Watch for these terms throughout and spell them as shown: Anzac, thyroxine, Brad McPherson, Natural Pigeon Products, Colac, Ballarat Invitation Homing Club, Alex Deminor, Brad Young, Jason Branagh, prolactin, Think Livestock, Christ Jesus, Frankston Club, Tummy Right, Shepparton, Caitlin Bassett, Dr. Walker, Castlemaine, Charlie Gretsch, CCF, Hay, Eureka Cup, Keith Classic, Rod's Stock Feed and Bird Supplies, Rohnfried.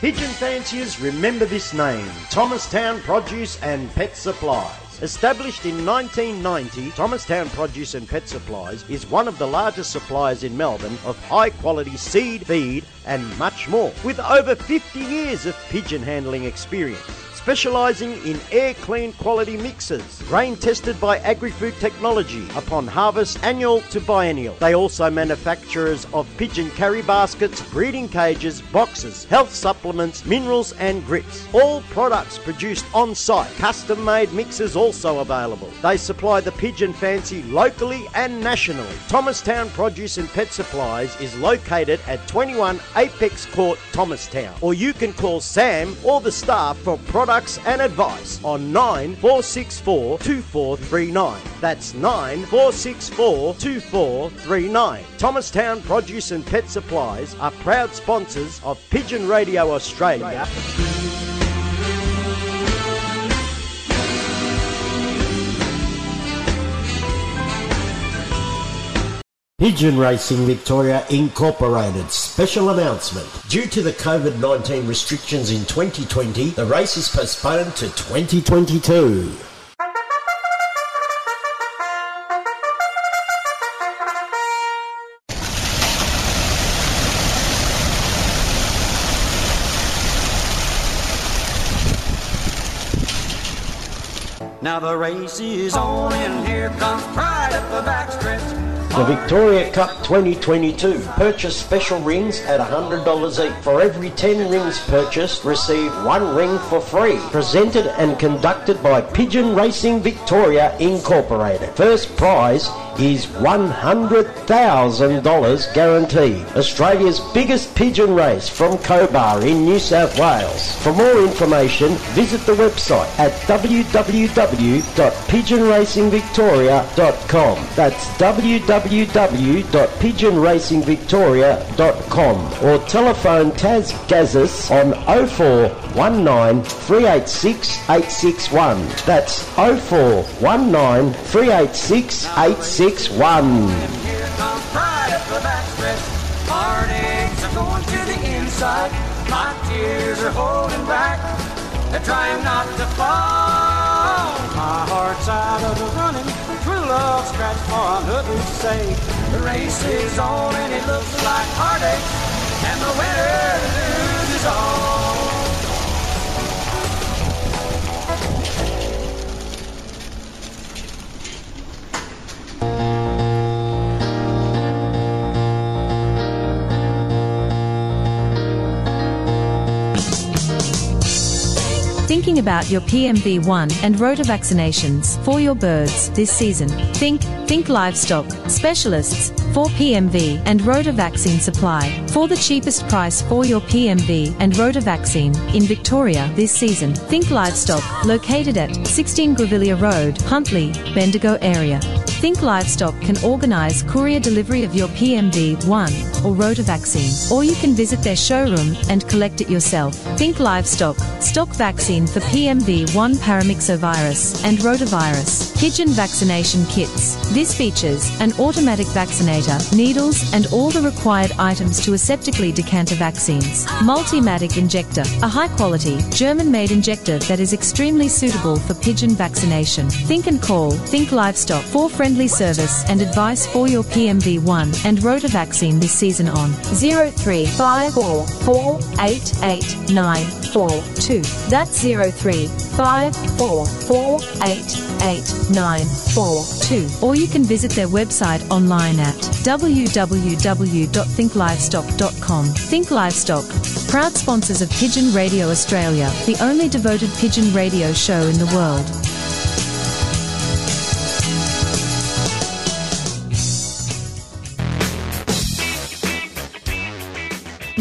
Pigeon fanciers remember this name, Thomastown Produce and Pet Supplies. Established in 1990, Thomastown Produce and Pet Supplies is one of the largest suppliers in Melbourne of high-quality seed, feed and much more, with over 50 years of pigeon handling experience, specialising in air-clean quality mixes, grain tested by agri-food technology upon harvest annual to biennial. They also manufacturers of pigeon carry baskets, breeding cages, boxes, health supplements, minerals and grits. All products produced on-site, custom-made mixes also available. They supply the pigeon fancy locally and nationally. Thomastown Produce and Pet Supplies is located at 21 Apex Court, Thomastown. Or you can call Sam or the staff for products and advice on 9464 2439. That's 9464 2439. Thomastown Produce and Pet Supplies are proud sponsors of Pigeon Radio Australia. Pigeon Racing Victoria Incorporated. Special announcement. Due to the COVID-19 restrictions in 2020, the race is postponed to 2022. Now the race is on and here comes pride up the backstretch. The Victoria Cup 2022. Purchase special rings at $100 each. For every 10 rings purchased, receive one ring for free. Presented and conducted by Pigeon Racing Victoria Incorporated. First prize is $100,000 guaranteed. Australia's biggest pigeon race from Cobar in New South Wales. For more information, visit the website at www.pigeonracingvictoria.com. That's www.pigeonracingvictoria.com or telephone Taz Gazis on 0419 386 861. That's 0419 386 861. 6-1. Here comes pride up the backstretch. Heartaches are going to the inside. My tears are holding back. They're trying not to fall. My heart's out of the running. True love scratched for another sake. The race is on and it looks like heartache. And the winner loses all. Thinking about your PMV1 and rota vaccinations for your birds this season? Think Livestock Specialists for PMV and rota vaccine supply for the cheapest price for your PMV and rota vaccine in Victoria this season. Think Livestock, located at 16 Grevillea Road, Huntley, Bendigo area. Think Livestock can organise courier delivery of your PMV1 or rota vaccine, or you can visit their showroom and collect it yourself. Think Livestock, stock vaccine for PMV1 paramyxovirus and rotavirus, pigeon vaccination kits. This features an automatic vaccinator, needles and all the required items to aseptically decanter vaccines, multimatic injector, a high-quality German-made injector that is extremely suitable for pigeon vaccination. Think and call Think Livestock for friendly service and advice for your PMV1 and rota vaccine this season on 0354488942. That's 0354488942. Or you can visit their website online at www.thinklivestock.com. Think Livestock, proud sponsors of Pigeon Radio Australia, the only devoted pigeon radio show in the world.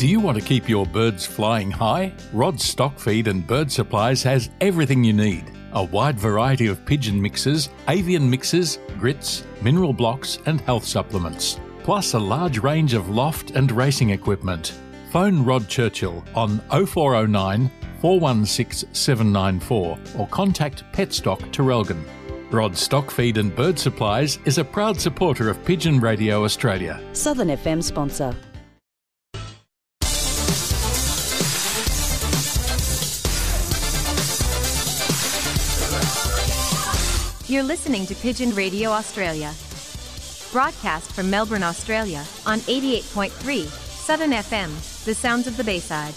Do you want to keep your birds flying high? Rod's Stock Feed and Bird Supplies has everything you need. A wide variety of pigeon mixes, avian mixes, grits, mineral blocks and health supplements, plus a large range of loft and racing equipment. Phone Rod Churchill on 0409 416 794 or contact Petstock Terelgan. Rod's Stock Feed and Bird Supplies is a proud supporter of Pigeon Radio Australia. Southern FM sponsor. You're listening to Pigeon Radio Australia, broadcast from Melbourne, Australia, on 88.3 Southern FM, the sounds of the Bayside.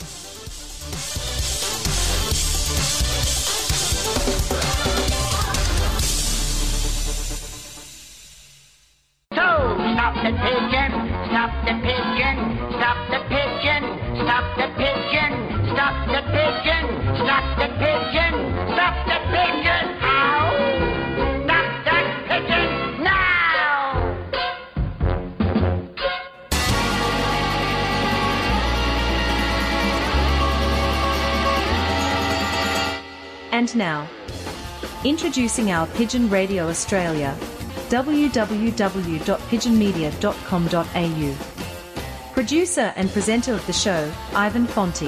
So, stop the pigeon, stop the pigeon, stop the pigeon, stop the pigeon, stop the pigeon, stop the pigeon, stop the pigeon. And now, introducing our Pigeon Radio Australia, www.pigeonmedia.com.au. Producer and presenter of the show, Ivan Fonti.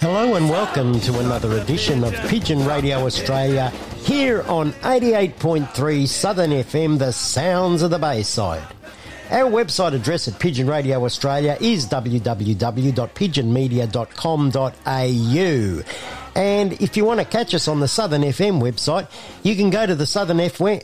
Hello and welcome to another edition of Pigeon Radio Australia, here on 88.3 Southern FM, the sounds of the Bayside. Our website address at Pigeon Radio Australia is www.pigeonmedia.com.au. And if you want to catch us on the Southern FM website, you can go to the Southern FM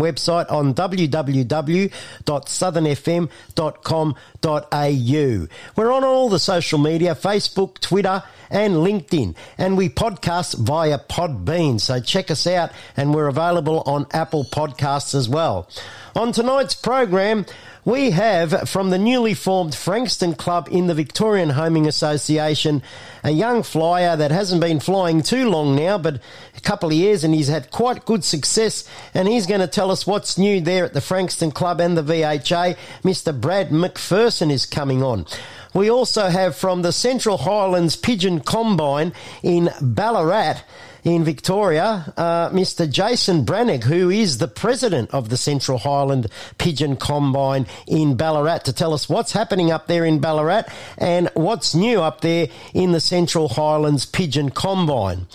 website on www.southernfm.com.au. We're on all the social media, Facebook, Twitter and LinkedIn, and we podcast via Podbean, so check us out, and we're available on Apple Podcasts as well. On tonight's program, we have, from the newly formed Frankston Club in the Victorian Homing Association, a young flyer that hasn't been flying too long now, but a couple of years, and he's had quite good success, and he's going to tell us what's new there at the Frankston Club and the VHA. Mr. Brad McPherson is coming on. We also have, from the Central Highlands Pigeon Combine in Ballarat, in Victoria, Mr. Jason Branagh, who is the president of the Central Highland Pigeon Combine in Ballarat, to tell us what's happening up there in Ballarat and what's new up there in the Central Highlands Pigeon Combine.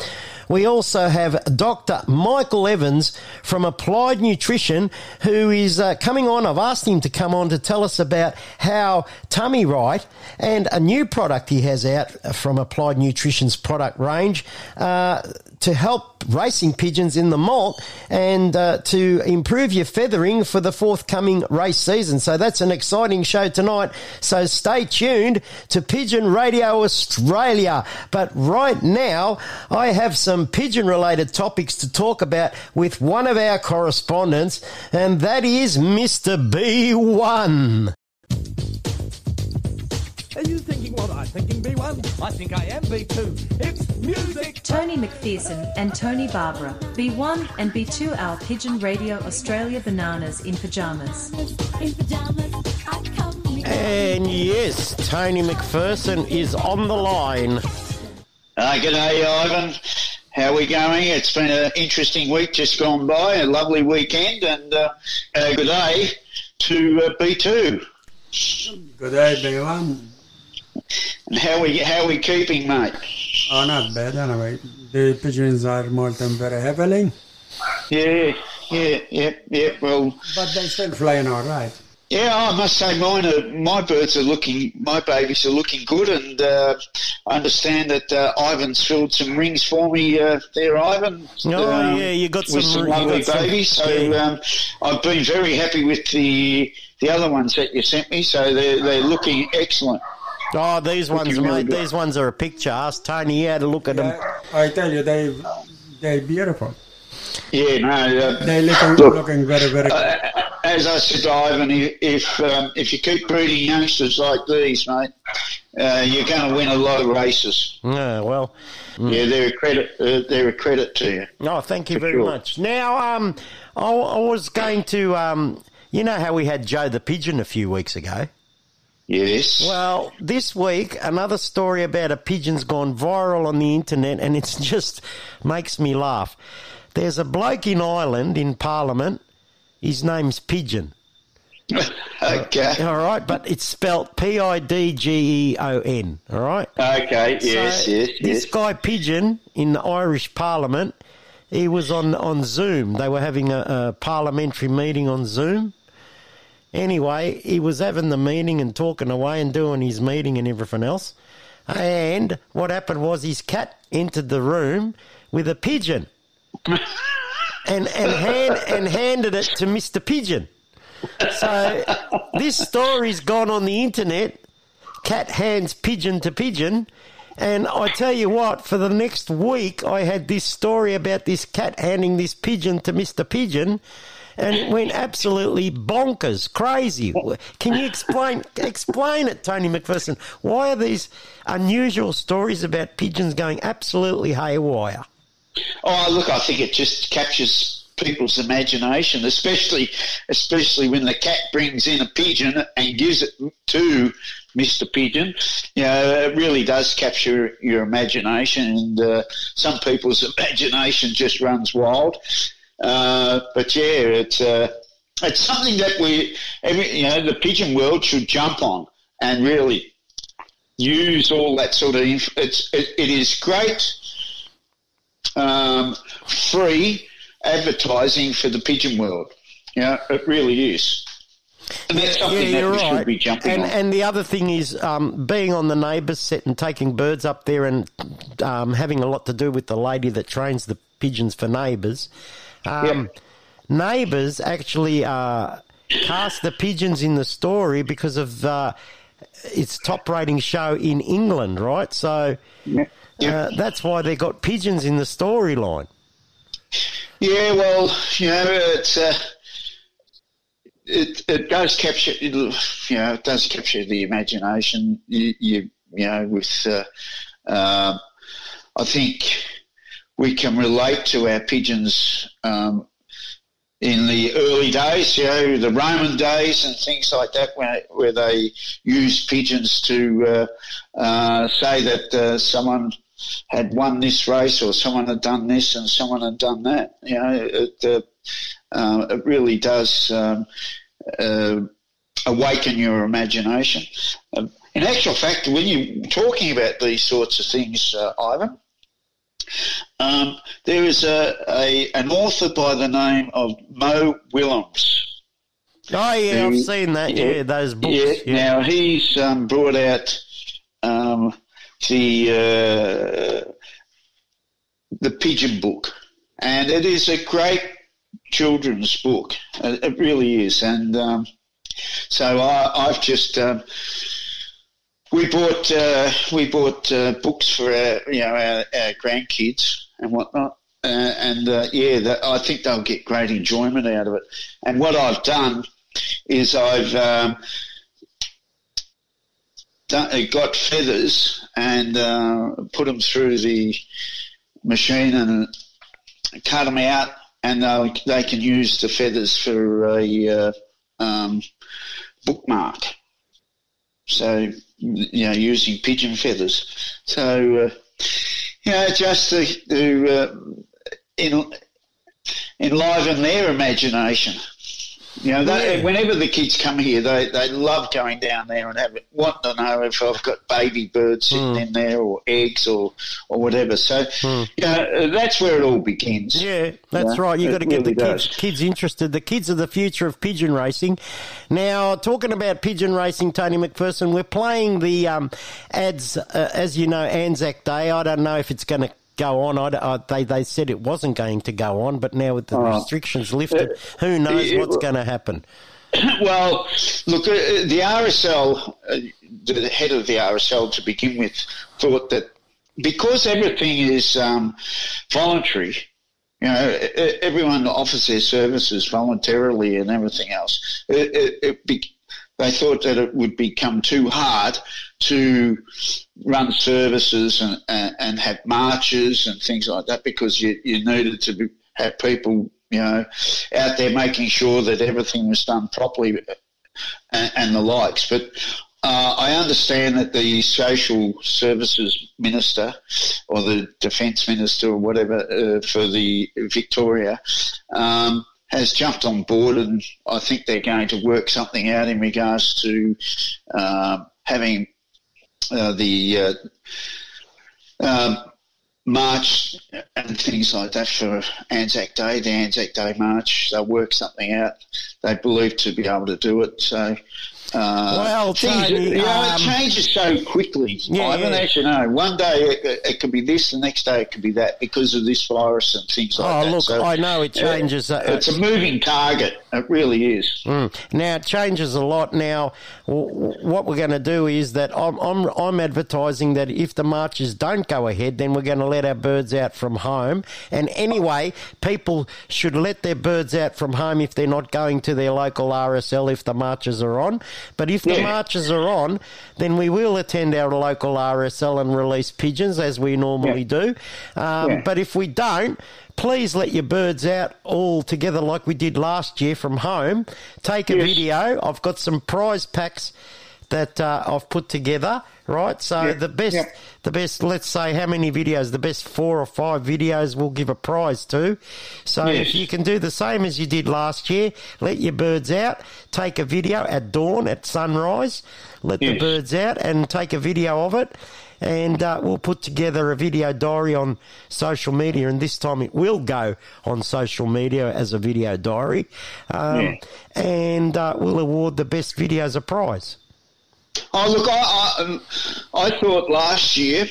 We also have Dr. Michael Evans from Applied Nutrition, who is coming on. I've asked him to come on to tell us about how Tummy Right and a new product he has out from Applied Nutrition's product range to help racing pigeons in the molt and to improve your feathering for the forthcoming race season. So that's an exciting show tonight. So stay tuned to Pigeon Radio Australia. But right now, I have some pigeon-related topics to talk about with one of our correspondents, and that is Mr. B1. Are you thinking what I'm thinking, B1? I think I am, B2. It's music! Tony McPherson and Tony Barbara, B1 and B2, our Pigeon Radio Australia bananas in pyjamas. In pyjamas, I come. And yes, Tony McPherson is on the line. G'day, Ivan. How are we going? It's been an interesting week just gone by, a lovely weekend, and good day to B2. Good day, B1. And how we keeping, mate? Oh, not bad, anyway. The pigeons are molting very heavily. Yeah, well... But they're still flying all right. Yeah, I must say my babies are looking good, and I understand that Ivan's filled some rings for me there, Ivan. Yeah, you got some... With some lovely babies, so I've been very happy with the other ones that you sent me, so they're looking excellent. Oh, these ones, mate, these ones are a picture. Ask Tony, he had a look at them. I tell you, they're beautiful. Yeah, no. They're looking very, very good. As I said to Ivan, if you keep breeding youngsters like these, mate, you're going to win a lot of races. Yeah, they're a credit to you. Oh, thank you very much. Now, I was going to, you know how we had Joe the Pigeon a few weeks ago? Yes. Well, this week, another story about a pigeon's gone viral on the internet, and it just makes me laugh. There's a bloke in Ireland, in Parliament, his name's Pigeon. Okay. All right, but it's spelt P-I-D-G-E-O-N, all right? Okay, yes, so yes. This guy Pigeon in the Irish Parliament, he was on Zoom. They were having a parliamentary meeting on Zoom. Anyway, he was having the meeting and talking away and doing his meeting and everything else. And what happened was his cat entered the room with a pigeon and handed it to Mr. Pigeon. So this story's gone on the internet, cat hands pigeon to pigeon, and I tell you what, for the next week I had this story about this cat handing this pigeon to Mr. Pigeon, and it went absolutely bonkers, crazy. Can you explain it, Tony McPherson? Why are these unusual stories about pigeons going absolutely haywire? Oh, look, I think it just captures people's imagination, especially when the cat brings in a pigeon and gives it to Mr. Pigeon. You know, it really does capture your imagination, and some people's imagination just runs wild. But yeah, it's something that the pigeon world should jump on and really use all that sort of. It is great free advertising for the pigeon world. Yeah, you know, it really is. And that's something that we should be jumping on. And the other thing is being on the Neighbours set and taking birds up there and having a lot to do with the lady that trains the pigeons for Neighbours. Neighbours actually cast the pigeons in the story because of its top-rating show in England, right? So that's why they got pigeons in the storyline. Yeah, well, you know, it does capture, it does capture the imagination. I think we can relate to our pigeons in the early days, you know, the Roman days and things like that, where they used pigeons to say that someone had won this race or someone had done this and someone had done that. You know, it really does awaken your imagination. In actual fact, when you're talking about these sorts of things, Ivan, there is an author by the name of Mo Willems. Oh, yeah, I've seen that, those books. Yeah, yeah. Now, he's brought out the Pigeon book, and it is a great children's book. It really is. And so I've just we bought books for our grandkids and whatnot, I think they'll get great enjoyment out of it. And what I've done is I've got feathers and put them through the machine and cut them out, and they can use the feathers for a bookmark. So, you know, using pigeon feathers. So, just to enliven their imagination. You know, whenever the kids come here, they love going down there and want to know if I've got baby birds sitting in there or eggs or whatever. So, that's where it all begins. Yeah, that's right. You've got to get the kids interested. The kids are the future of pigeon racing. Now, talking about pigeon racing, Tony McPherson, we're playing the ads, as you know, Anzac Day. I don't know if it's going to go on. They said it wasn't going to go on, but now with the restrictions lifted, who knows what's going to happen? Well, look, the RSL, the head of the RSL to begin with, thought that because everything is voluntary, you know, everyone offers their services voluntarily and everything else, they thought that it would become too hard to run services and have marches and things like that, because you needed to have people, you know, out there making sure that everything was done properly and the likes. But I understand that the Social Services Minister or the Defence Minister or whatever for the Victoria has jumped on board, and I think they're going to work something out in regards to having the march and things like that for Anzac Day, the Anzac Day march. They'll work something out. They believe to be able to do it. So, it changes so quickly. Yeah, Ivan, as you know, one day it could be this, the next day it could be that because of this virus and things like that. Oh, look, so, I know it changes. It's a moving target. It really is. Mm. Now, it changes a lot. Now, what we're going to do is that I'm advertising that if the marches don't go ahead, then we're going to let our birds out from home. And anyway, people should let their birds out from home if they're not going to their local RSL if the marches are on. But if the marches are on, then we will attend our local RSL and release pigeons as we normally do. But if we don't, please let your birds out all together like we did last year from home. Take a video. I've got some prize packs that I've put together, right? So the best, let's say how many videos, the best 4 or 5 videos we'll give a prize to. So if you can do the same as you did last year, let your birds out, take a video at dawn, at sunrise, let the birds out and take a video of it. And we'll put together a video diary on social media, and this time it will go on social media as a video diary. And we'll award the best video as a prize. Oh, look, I thought last year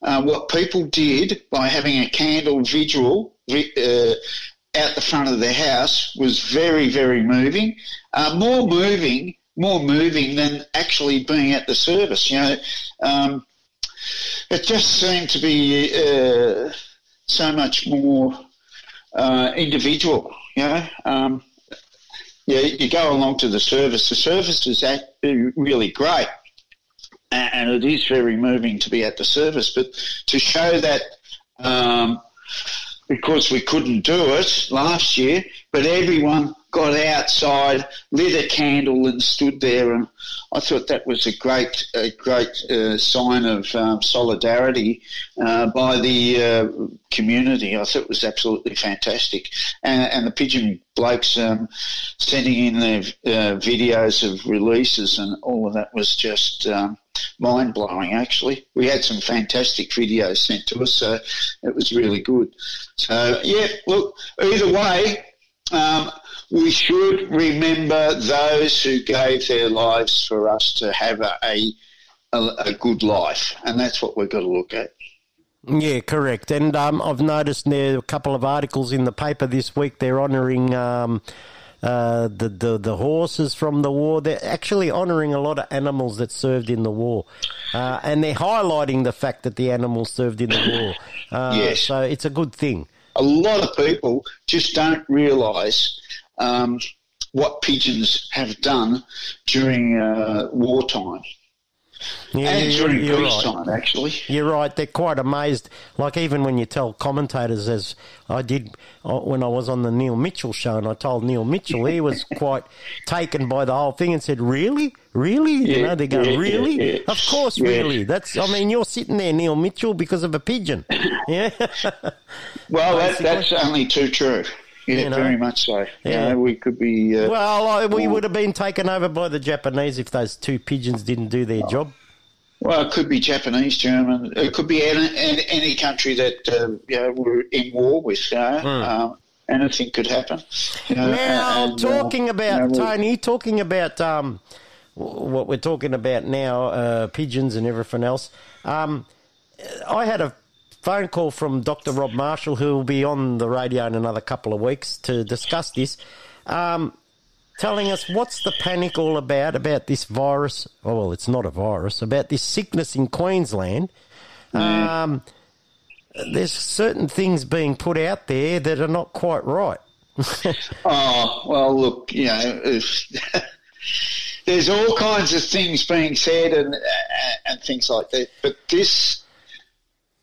what people did by having a candle vigil out the front of their house was very, very moving, more moving than actually being at the service. You know, it just seemed to be so much more individual, you know. Yeah, you go along to the service. The service is really great, and it is very moving to be at the service. But to show that, because we couldn't do it last year, but everyone got outside, lit a candle, and stood there, and I thought that was a great sign of solidarity by the community. I thought it was absolutely fantastic, and the pigeon blokes sending in their videos of releases and all of that was just mind blowing. Actually, we had some fantastic videos sent to us, so it was really good. So yeah, look, either way. We should remember those who gave their lives for us to have a good life, and that's what we've got to look at. Yeah, correct. And I've noticed there are a couple of articles in the paper this week. They're honouring the horses from the war. They're actually honouring a lot of animals that served in the war, and they're highlighting the fact that the animals served in the war. So it's a good thing. A lot of people just don't realise what pigeons have done during wartime and during peace time, actually. You're right. They're quite amazed. Like even when you tell commentators, as I did when I was on the Neil Mitchell show, and I told Neil Mitchell, he was quite taken by the whole thing and said, really? Really? Yeah, you know, they go, really? Yeah, yeah. Of course, really. That's. I mean, you're sitting there, Neil Mitchell, because of a pigeon. Yeah. Well, that's only too true. Yeah, you know, very much so. Yeah, you know, we could be... we would have been taken over by the Japanese if those 2 pigeons didn't do their job. Well, it could be Japanese, German. It could be any country that we're in war with. You know? Anything could happen. You know, now, talking about what we're talking about now, pigeons and everything else, I had a phone call from Dr. Rob Marshall, who will be on the radio in another couple of weeks to discuss this, telling us what's the panic all about this virus. Oh, well, it's not a virus, about this sickness in Queensland. There's certain things being put out there that are not quite right. Oh, well, look, you know... there's all kinds of things being said and things like that, but this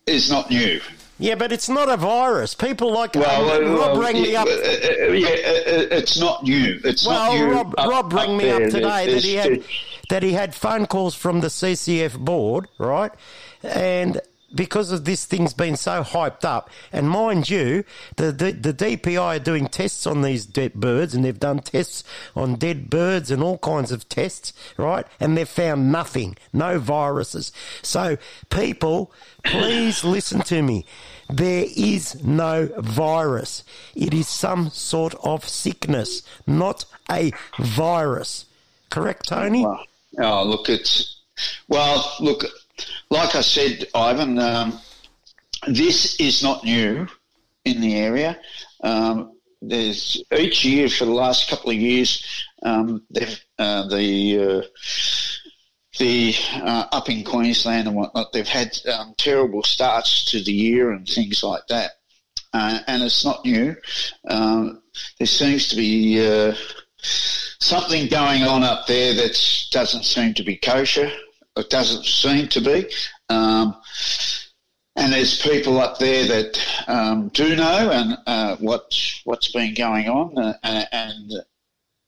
is not new. Yeah, but it's not a virus. People like Rob rang me up. It's not new. It's not new. Rob rang me up today that he had phone calls from the CCF board, right? And because of this thing's been so hyped up, and mind you, the DPI are doing tests on these dead birds, and they've done tests on dead birds and all kinds of tests, right? And they've found nothing, no viruses. So people, please listen to me. There is no virus. It is some sort of sickness, not a virus. Correct, Tony? Look, like I said, Ivan, this is not new in the area. There's each year for the last couple of years, up in Queensland and whatnot, they've had terrible starts to the year and things like that, and it's not new. There seems to be something going on up there that doesn't seem to be kosher. It doesn't seem to be. And there's people up there that do know and what's been going on and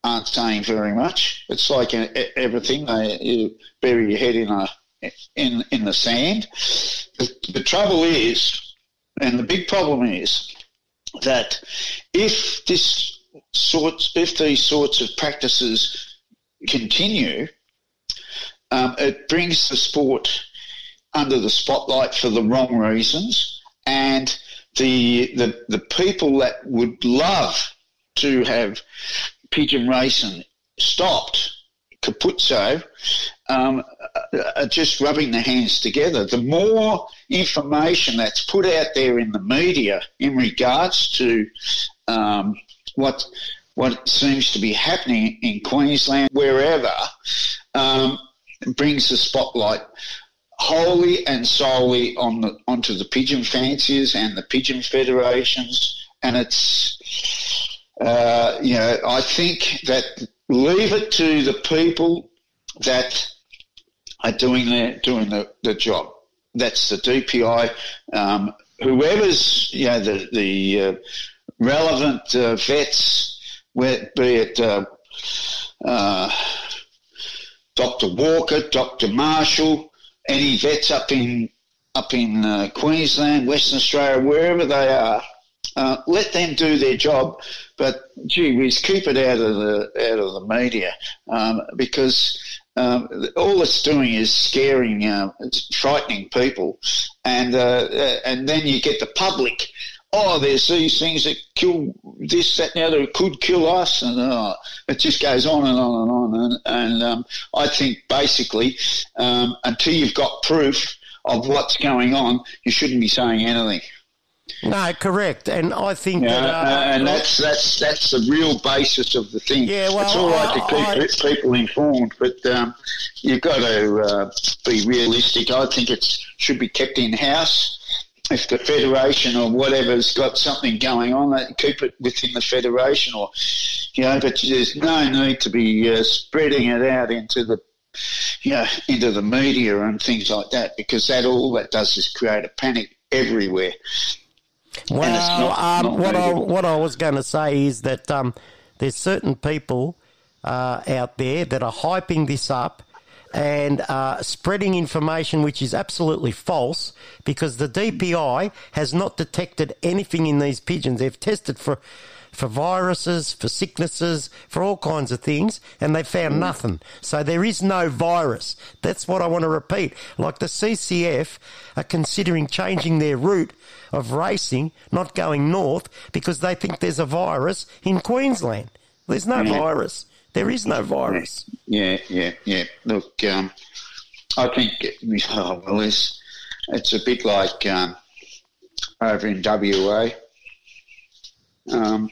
aren't saying very much. It's like everything. You bury your head in the sand. The trouble is, and the big problem is, that if these sorts of practices continue, it brings the sport under the spotlight for the wrong reasons, and the people that would love to have pigeon racing stopped, Capuzzo, are just rubbing their hands together. The more information that's put out there in the media in regards to what seems to be happening in Queensland, wherever, brings the spotlight wholly and solely onto the pigeon fanciers and the pigeon federations, and it's I think that leave it to the people that are doing the job. That's the DPI, whoever's the relevant vets, be it. Dr. Walker, Dr. Marshall, any vets up in Queensland, Western Australia, wherever they are, let them do their job. But gee whiz, keep it out of the media, because all it's doing is scaring, it's frightening people, and then you get the public. Oh, there's these things that kill this, that, and the other, could kill us, and it just goes on and on and on. And I think basically, until you've got proof of what's going on, you shouldn't be saying anything. No, correct, and I think and that's the real basis of the thing. Yeah, it's all right to keep people informed, but you've got to be realistic. I think it should be kept in house. If the federation or whatever's got something going on, keep it within the federation, but there's no need to be spreading it out into the media and things like that, because all that does is create a panic everywhere. Well, not what I was going to say is that there's certain people out there that are hyping this up and spreading information which is absolutely false, because the DPI has not detected anything in these pigeons. They've tested for viruses, for sicknesses, for all kinds of things, and they found nothing. So there is no virus. That's what I want to repeat. Like the CCF are considering changing their route of racing, not going north, because they think there's a virus in Queensland. There's no virus. There is no virus. Yeah. Look, I think it's a bit like over in WA when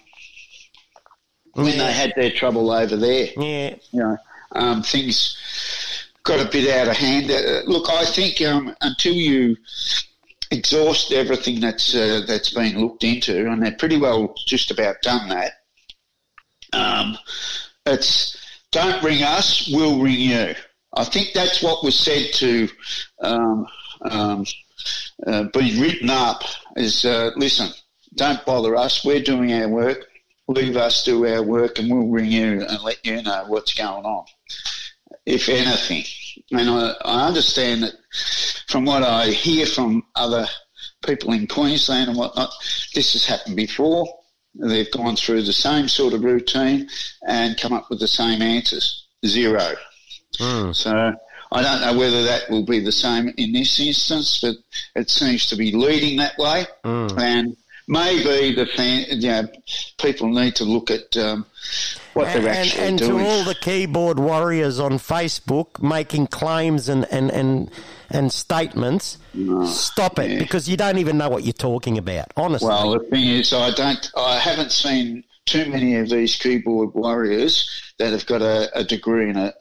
they had their trouble over there. Yeah, things got a bit out of hand. Look, I think until you exhaust everything that's been looked into, and they're pretty well just about done that. It's Don't ring us, we'll ring you. I think that's what was said to be written up is, listen, don't bother us, we're doing our work, leave us do our work and we'll ring you and let you know what's going on, if anything. And I understand that from what I hear from other people in Queensland and whatnot, this has happened before. They've gone through the same sort of routine and come up with the same answers, zero. Mm. So I don't know whether that will be the same in this instance, but it seems to be leading that way. Mm. And maybe people need to look at what they're actually doing. And to all the keyboard warriors on Facebook making claims and statements, stop it, because you don't even know what you're talking about, honestly. Well, the thing is, I haven't seen too many of these keyboard warriors that have got a degree in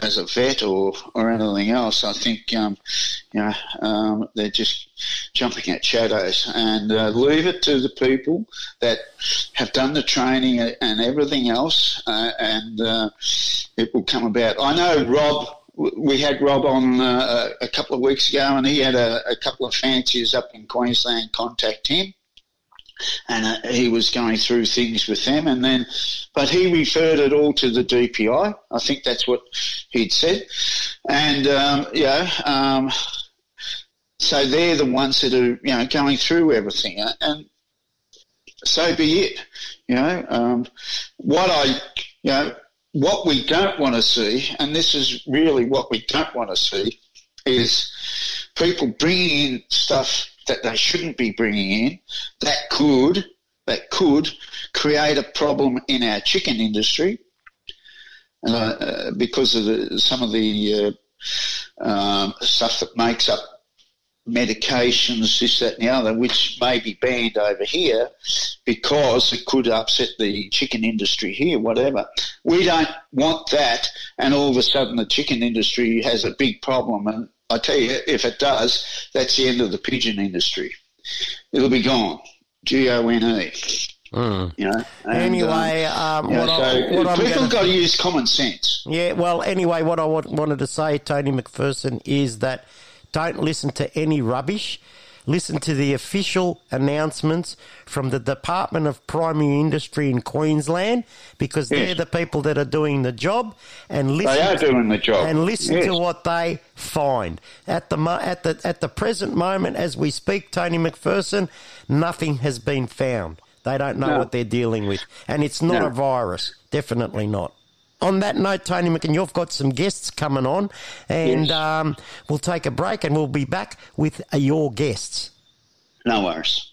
as a vet or anything else. I think they're just jumping at shadows, and leave it to the people that have done the training and everything else, and it will come about. I know Rob. We had Rob on a couple of weeks ago, and he had a couple of fanciers up in Queensland contact him, and he was going through things with them, but he referred it all to the DPI. I think that's what he'd said, and so they're the ones that are going through everything, and so be it. What we don't want to see, and this is really what we don't want to see, is people bringing in stuff that they shouldn't be bringing in, that could create a problem in our chicken industry because of some of the stuff that makes up medications, this, that and the other, which may be banned over here because it could upset the chicken industry here, whatever. We don't want that, and all of a sudden the chicken industry has a big problem, and I tell you, if it does, that's the end of the pigeon industry. It'll be gone. G-O-N-E. Mm. People got to use common sense. Yeah, well, anyway, what I wanted to say, Tony McPherson, is that don't listen to any rubbish. Listen to the official announcements from the Department of Primary Industry in Queensland, because they're the people that are doing the job, and listen to what they find. At the present moment, as we speak, Tony McPherson, nothing has been found. They don't know what they're dealing with, and it's not a virus, definitely not. On that note, Tony McPherson, you've got some guests coming on, and we'll take a break and we'll be back with your guests. No worries.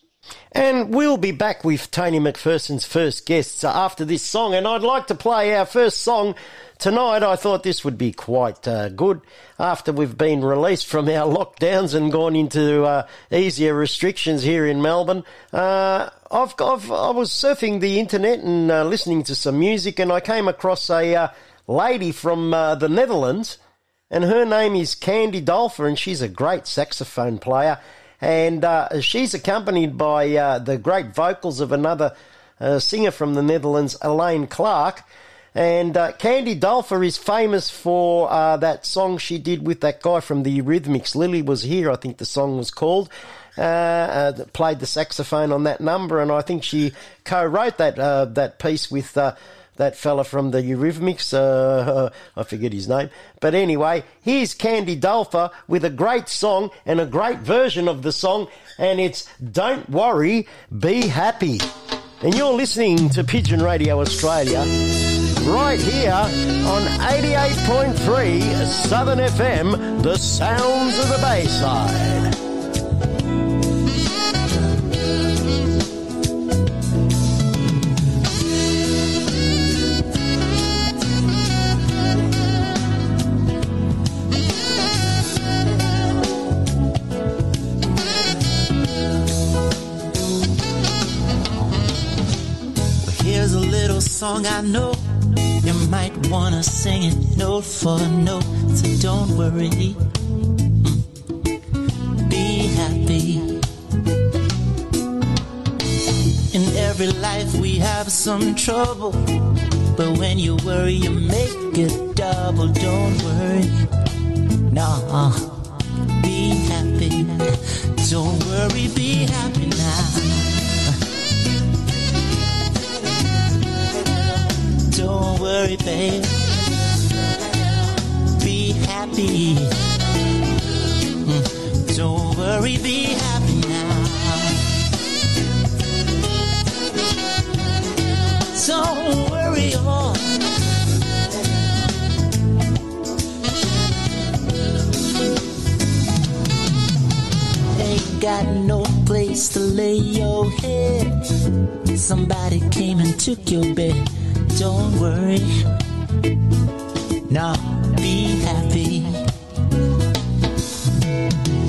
And we'll be back with Tony McPherson's first guests after this song, and I'd like to play our first song tonight. I thought this would be quite good after we've been released from our lockdowns and gone into easier restrictions here in Melbourne. I was surfing the internet and listening to some music, and I came across a lady from the Netherlands, and her name is Candy Dulfer, and she's a great saxophone player, and she's accompanied by the great vocals of another singer from the Netherlands, Elaine Clark. And Candy Dulfer is famous for that song she did with that guy from the Eurythmics, Lily Was Here, I think the song was called. Played the saxophone on that number, and I think she co-wrote that piece with that fella from the Eurythmics. I forget his name. But anyway, here's Candy Dulfer with a great song and a great version of the song, and it's Don't Worry, Be Happy. And you're listening to Pigeon Radio Australia, right here on 88.3 Southern FM, the sounds of the Bayside. Well, here's a little song I know. You might wanna sing it note for note, so don't worry, be happy. In every life we have some trouble, But when you worry, you make it double. Don't worry, nah, be happy. Don't worry, be happy now. Don't worry, babe, be happy. Don't worry, be happy now. Don't worry, oh. Ain't got no place to lay your head. Somebody came and took your bed. Don't worry, now be happy.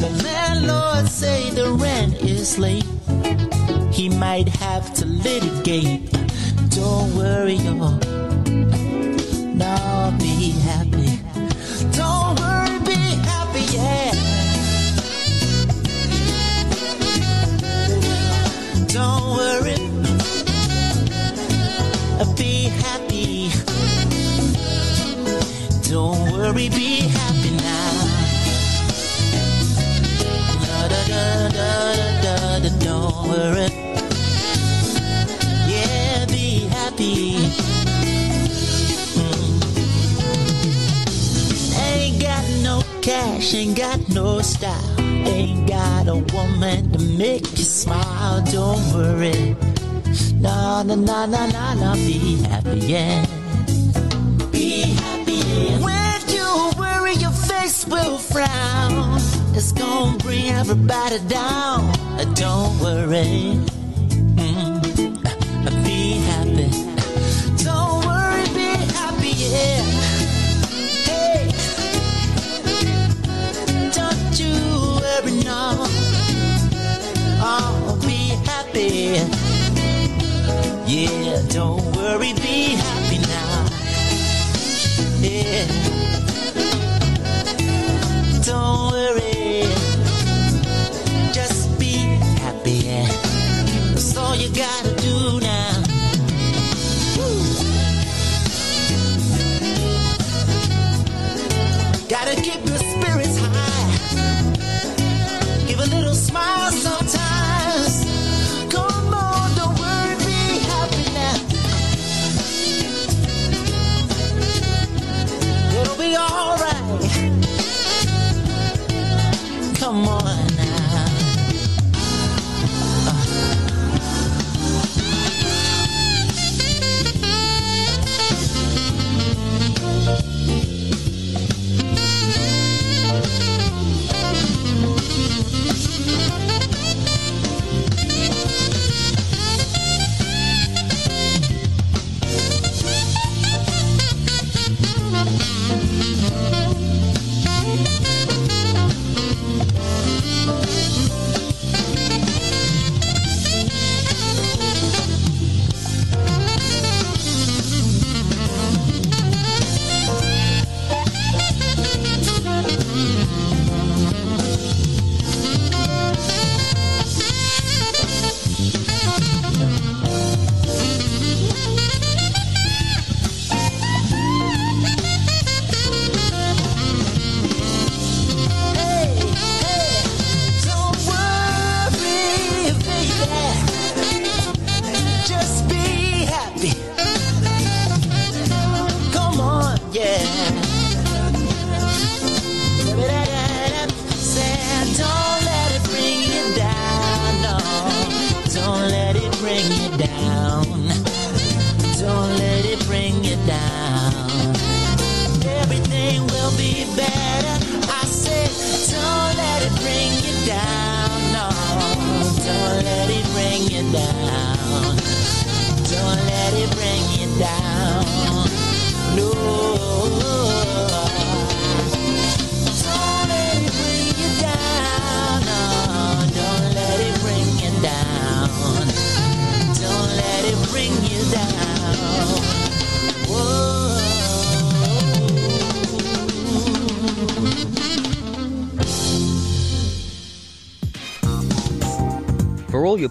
The landlord say the rent is late. He might have to litigate. Don't worry, y'all. Now be happy. Don't worry, be happy, yeah. Don't worry, be happy. Don't worry, be happy now. Da da da da da da. Don't worry. Ain't got no cash, ain't got no style, ain't got a woman to make you smile. Don't worry, no, no, no, no, no, no. Be happy, yeah. Be happy, yeah. When you worry, your face will frown. It's gonna bring everybody down. Don't worry. Yeah, don't worry, be happy now. Yeah, don't worry, just be happy. Yeah. That's all you gotta do now. Woo. Gotta keep your spirits high. Give a little smile sometimes. all your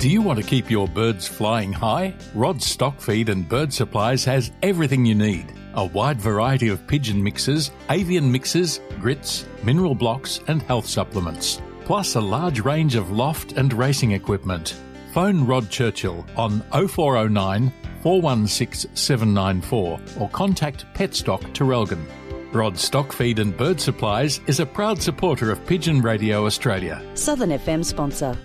Do you want to keep your birds flying high? Rod's Stock Feed and Bird Supplies has everything you need. A wide variety of pigeon mixes, avian mixes, grits, mineral blocks and health supplements, plus a large range of loft and racing equipment. Phone Rod Churchill on 0409 416 794 or contact Petstock Terelgan. Rod's Stock Feed and Bird Supplies is a proud supporter of Pigeon Radio Australia. Southern FM sponsor.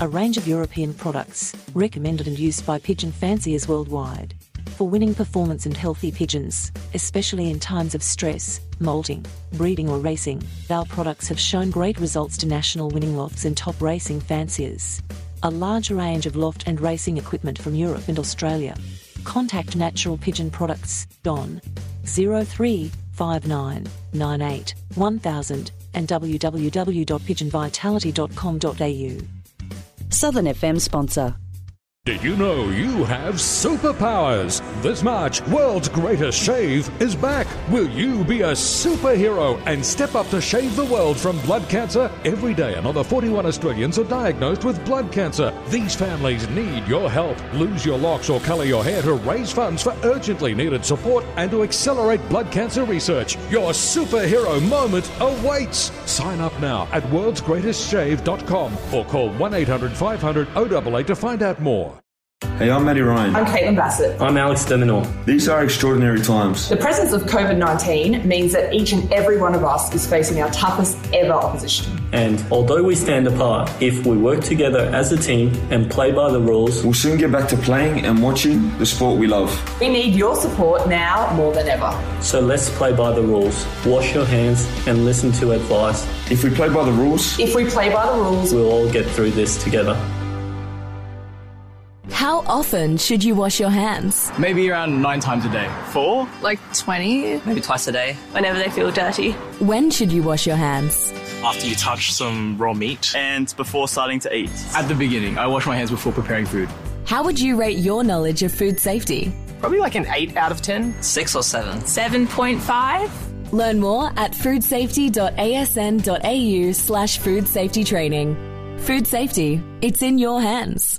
A range of European products, recommended and used by pigeon fanciers worldwide, for winning performance and healthy pigeons, especially in times of stress, moulting, breeding or racing. Our products have shown great results to national winning lofts and top racing fanciers. A large range of loft and racing equipment from Europe and Australia. Contact Natural Pigeon Products, Don 0359981000 and www.pigeonvitality.com.au. Southern FM sponsor. Did you know you have superpowers? This March, World's Greatest Shave is back. Will you be a superhero and step up to shave the world from blood cancer? Every day, another 41 Australians are diagnosed with blood cancer. These families need your help. Lose your locks or colour your hair to raise funds for urgently needed support and to accelerate blood cancer research. Your superhero moment awaits. Sign up now at worldsgreatestshave.com or call 1-800-500-088 to find out more. Hey, I'm Matty Ryan. I'm Caitlin Bassett. I'm Alex Deminor. These are extraordinary times. The presence of COVID-19 means that each and every one of us is facing our toughest ever opposition. And although we stand apart, if we work together as a team and play by the rules, we'll soon get back to playing and watching the sport we love. We need your support now more than ever. So let's play by the rules. Wash your hands and listen to advice. If we play by the rules... If we play by the rules... We'll all get through this together. How often should you wash your hands? Maybe around 9 times a day. 4? Like 20? Maybe twice a day. Whenever they feel dirty. When should you wash your hands? After you touch some raw meat. And before starting to eat. At the beginning, I wash my hands before preparing food. How would you rate your knowledge of food safety? Probably like an 8 out of 10. 6 or 7. 7.5? Learn more at foodsafety.asn.au/foodsafetytraining. Food safety, it's in your hands.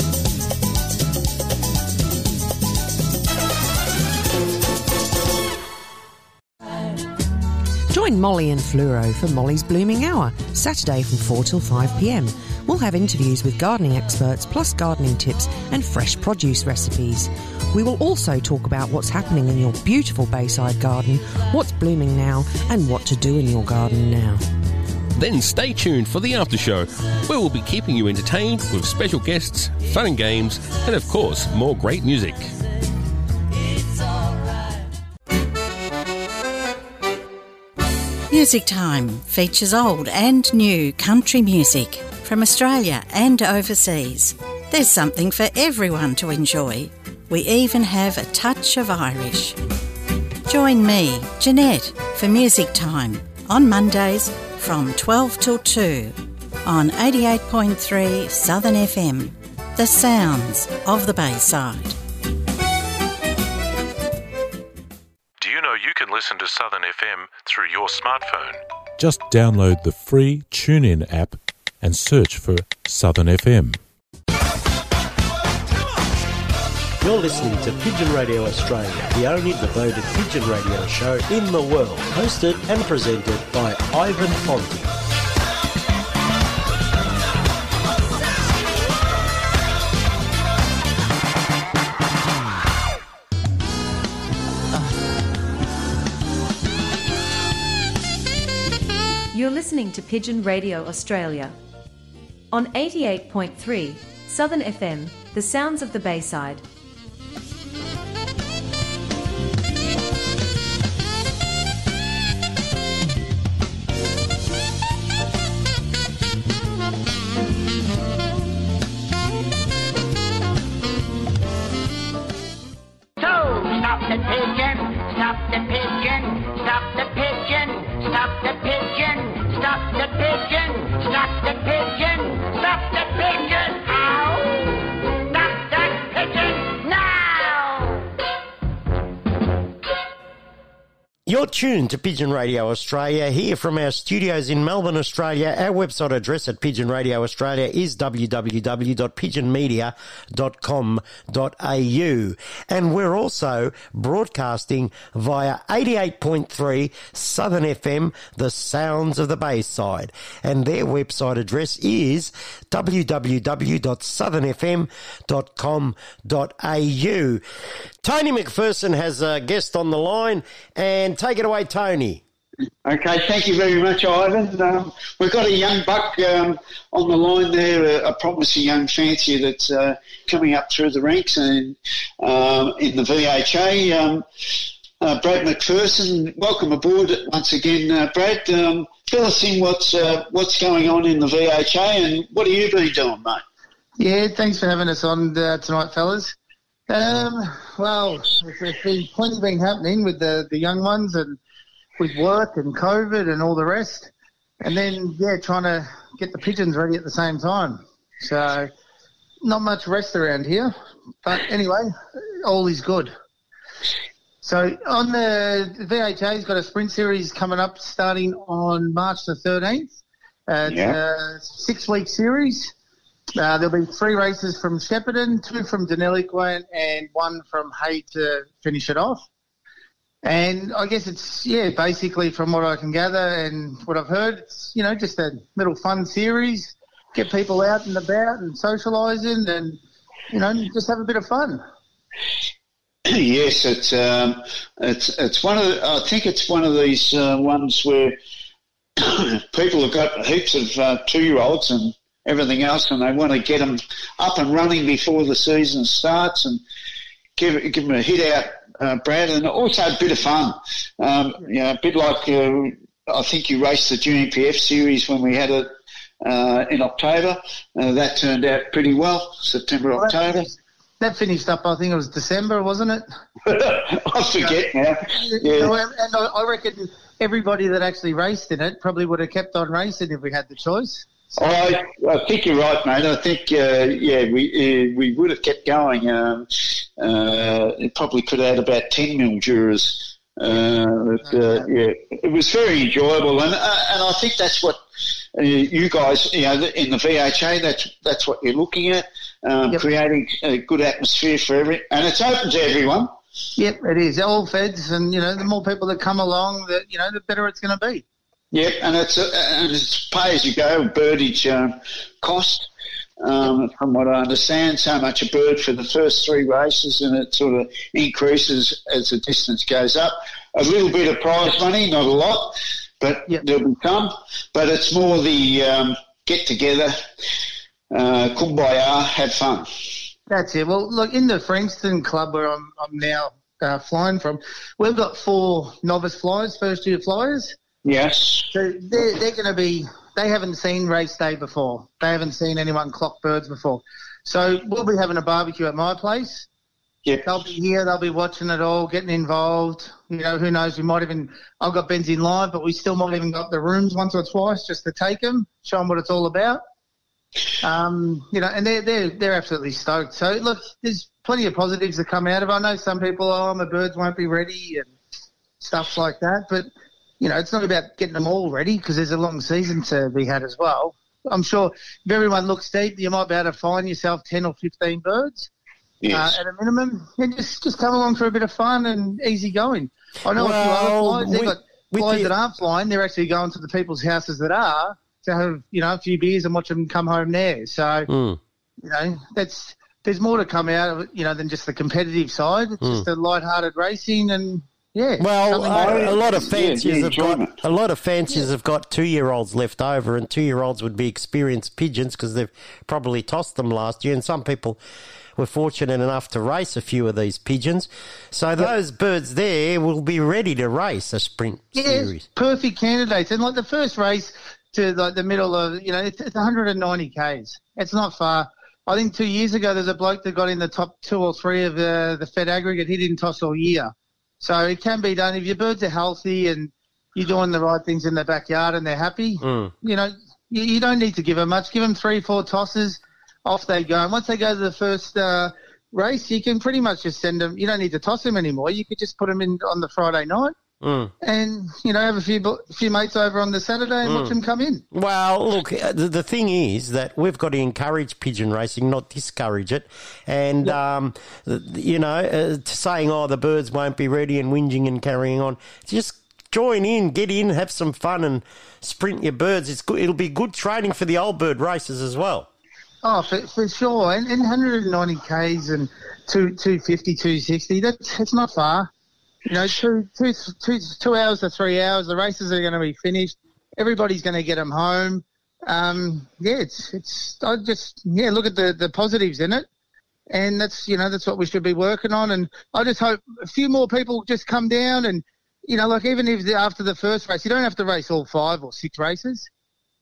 Join Molly and Fleuro for Molly's Blooming Hour, Saturday from 4 till 5pm. We'll have interviews with gardening experts, plus gardening tips and fresh produce recipes. We will also talk about what's happening in your beautiful Bayside garden, what's blooming now and what to do in your garden now. Then stay tuned for the after show, where we'll be keeping you entertained with special guests, fun and games and, of course, more great music. Music Time features old and new country music from Australia and overseas. There's something for everyone to enjoy. We even have a touch of Irish. Join me, Jeanette, for Music Time on Mondays from 12 till 2 on 88.3 Southern FM, the sounds of the Bayside. can listen to Southern FM through your smartphone. Just download the free TuneIn app and search for Southern FM. You're listening to Pigeon Radio Australia, the only devoted pigeon radio show in the world, hosted and presented by Ivan Fonti. You're listening to Pigeon Radio Australia on 88.3 Southern FM, the sounds of the Bayside. You're tuned to Pigeon Radio Australia, here from our studios in Melbourne, Australia. Our website address at Pigeon Radio Australia is www.pigeonmedia.com.au. And we're also broadcasting via 88.3 Southern FM, the sounds of the Bayside. And their website address is www.southernfm.com.au. Tony McPherson has a guest on the line, and take it away, Tony. Okay, thank you very much, Ivan. We've got a young buck on the line there, a promising young fancier that's coming up through the ranks and in the VHA. Brad McPherson, welcome aboard once again, Brad. Fill us in what's going on in the VHA and what have you been doing, mate? Yeah, thanks for having us on tonight, fellas. Well, there's been plenty happening with the young ones and with work and COVID and all the rest. And then, trying to get the pigeons ready at the same time. So not much rest around here. But anyway, all is good. So on the VHA's got a sprint series coming up starting on March the 13th. It's a 6-week series. There'll be 3 races from Shepparton, 2 from Deniliquin and 1 from Hay to finish it off. And I guess it's, basically from what I can gather and what I've heard, it's, just a little fun series, get people out and about and socialising and, just have a bit of fun. Yes, it's one of the, I think it's one of these ones where people have got heaps of 2-year-olds and everything else, and they want to get them up and running before the season starts and give them a hit out, Brad, and also a bit of fun. A bit like I think you raced the GMPF series when we had it in October. That turned out pretty well, October. That finished up, I think it was December, wasn't it? I forget now. Yeah. And I reckon everybody that actually raced in it probably would have kept on racing if we had the choice. So, I think you're right, mate. I think, we would have kept going. It probably could add about 10 mil jurors. It was very enjoyable. And I think that's what you guys, in the VHA, that's what you're looking at, creating a good atmosphere for everyone. And it's open to everyone. Yep, it is. All feds and, the more people that come along, the better it's going to be. Yep, and it's pay as you go, birdage cost, from what I understand. So much a bird for the first 3 races, and it sort of increases as the distance goes up. A little bit of prize money, not a lot, but there'll be some. But it's more the get together, kumbaya, have fun. That's it. Well, look, in the Frankston Club where I'm now flying from, we've got 4 novice flyers, first-year flyers. Yes. So they're going to be – they haven't seen race day before. They haven't seen anyone clock birds before. So we'll be having a barbecue at my place. Yep. They'll be here. They'll be watching it all, getting involved. Who knows? We might even – I've got Ben's in live, but we still might even got the rooms once or twice just to take them, show them what it's all about. And they're absolutely stoked. So, look, there's plenty of positives that come out of it. I know some people, my birds won't be ready and stuff like that. But, you know, it's not about getting them all ready because there's a long season to be had as well. I'm sure if everyone looks deep, you might be able to find yourself 10 or 15 birds at a minimum. And just come along for a bit of fun and easy going. I know a few other flies, they've got flies that aren't flying. They're actually going to the people's houses that are to have, you know, a few beers and watch them come home there. So, you know, that's there's more to come out of it, you know, than just the competitive side. It's just the lighthearted racing and... Yeah. Well, a lot of fanciers have got 2-year-olds left over, and 2-year-olds would be experienced pigeons because they've probably tossed them last year. And some people were fortunate enough to race a few of these pigeons, so those birds there will be ready to race a sprint series. Perfect candidates, and like the first race to like the middle of it's 190 k's. It's not far. I think 2 years ago there's a bloke that got in the top 2 or 3 of the Fed aggregate. He didn't toss all year. So it can be done if your birds are healthy and you're doing the right things in the backyard and they're happy. You know, you don't need to give them much. Give them 3-4 tosses, off they go. And once they go to the first race, you can pretty much just send them. You don't need to toss them anymore. You could just put them in on the Friday night and, you know, have a few mates over on the Saturday and watch them come in. Well, look, the thing is that we've got to encourage pigeon racing, not discourage it. And, saying, the birds won't be ready and whinging and carrying on, just join in, get in, have some fun and sprint your birds. It's good. It'll be good training for the old bird races as well. Oh, for sure. And 190 Ks and 250, 260, that's not far. You know, 2 hours to 3 hours, the races are going to be finished. Everybody's going to get them home. Look at the positives in it. And that's what we should be working on. And I just hope a few more people just come down and, even if after the first race, you don't have to race all 5 or 6 races.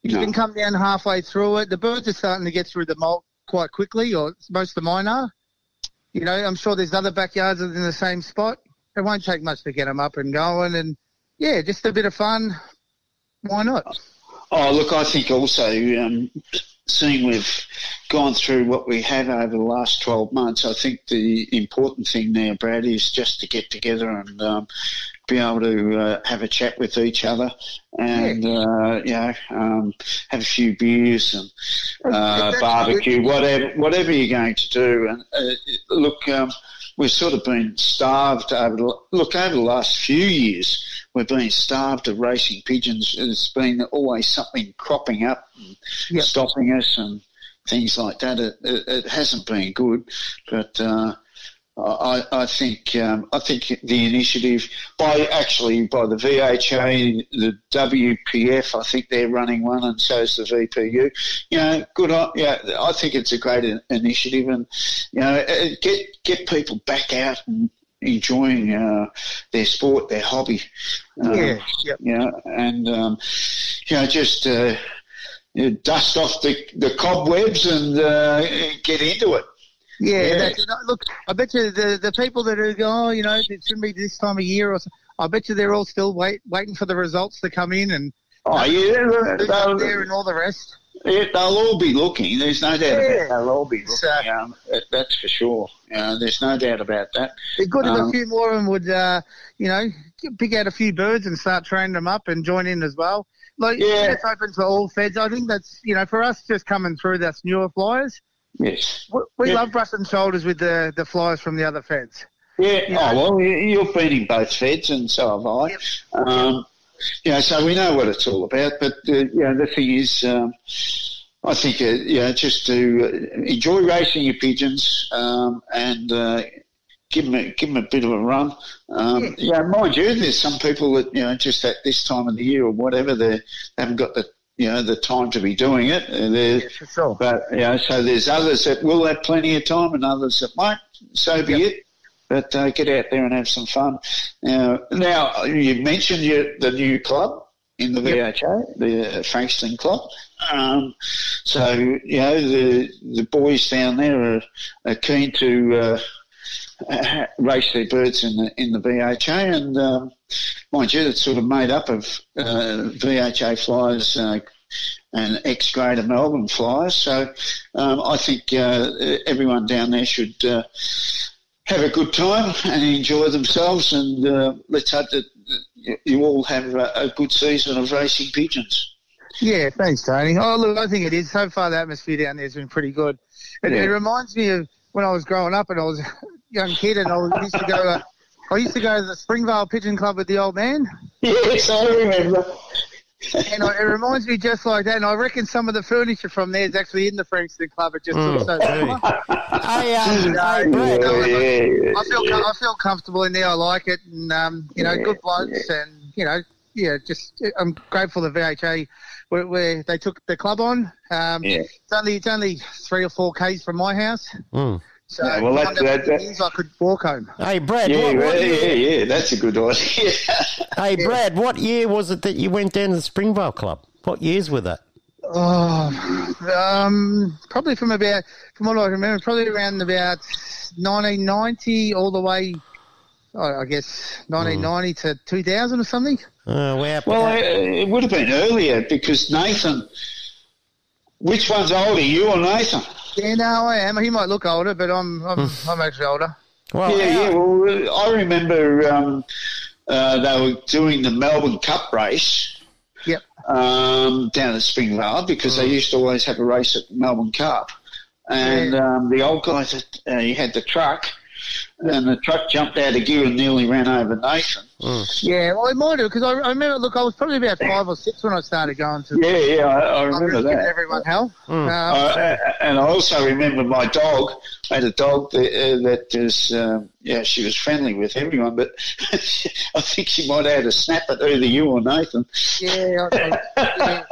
You can come down halfway through it. The birds are starting to get through the molt quite quickly, or most of mine are. You know, I'm sure there's other backyards in the same spot. It won't take much to get them up and going and, just a bit of fun. Why not? Oh, look, I think also seeing we've gone through what we have over the last 12 months, I think the important thing now, Brad, is just to get together and be able to have a chat with each other and, have a few beers and barbecue, whatever you're going to do. And we've sort of been starved over the last few years. We've been starved of racing pigeons. There's been always something cropping up and stopping us and things like that. It hasn't been good, but I think the initiative by the VHA, the WPF, I think they're running one, and so is the VPU. I think it's a great initiative, and get people back out and enjoying their sport, their hobby. Dust off the cobwebs and get into it. Look, I bet you the people that are going, it shouldn't be this time of year or so, I bet you they're all still waiting for the results to come in and there and all the rest. Yeah, they'll all be looking. There's no doubt about it. They'll all be looking. So, that's for sure. There's no doubt about that. It'd be good if a few more of them would, pick out a few birds and start training them up and join in as well. It's open to all feds. I think that's, for us just coming through, that's newer flyers. Yes. We love brushing shoulders with the flyers from the other feds. Yeah. You've been in both feds and so have I. Yep. So we know what it's all about. But, the thing is, I think, just to enjoy racing your pigeons and give them a bit of a run. Mind you, there's some people that, just at this time of the year or whatever, they haven't got the time to be doing it. For sure. But, so there's others that will have plenty of time and others that won't. So be it. But get out there and have some fun. Now, you mentioned the new club in the VHA, the Frankston Club. The boys down there are keen to race their birds in the VHA. And mind you, it's sort of made up of VHA flyers and ex-Greater Melbourne flyers. So I think everyone down there should have a good time and enjoy themselves, and let's hope that you all have a good season of racing pigeons. Yeah, thanks, Tony. Oh, look, I think it is. So far the atmosphere down there has been pretty good. It reminds me of when I was growing up and I was a young kid and I used to go to the Springvale Pigeon Club with the old man. Yes, I remember. And it reminds me just like that, and I reckon some of the furniture from there is actually in the Frankston Club. It just looks so cool. I feel comfortable in there. I like it, and good blokes, and just I'm grateful to VHA where they took the club on. It's only 3 or 4 k's from my house. Mm. So yeah, well, that I could walk home. Hey, Brad. Yeah, that's a good idea. Hey, Brad, what year was it that you went down to the Springvale Club? What years were that? Oh, probably from what I remember, probably around about 1990 all the way, I guess, 1990 to 2000 or something. Oh, wow. Well, it would have been earlier because Nathan, which one's older, you or Nathan? Yeah, no, I am. He might look older, but I'm actually older. Well, well, I remember they were doing the Melbourne Cup race. Yep. Down at Springvale because they used to always have a race at Melbourne Cup, and the old guy he had the truck, and the truck jumped out of gear and nearly ran over Nathan. Mm. Yeah, well, it might have because I remember. Look, I was probably about 5 or 6 when I started going to. I remember that. Everyone hell. Mm. And I also remember my dog. I had a dog that she was friendly with everyone, but I think she might have had a snap at either you or Nathan. Yeah, I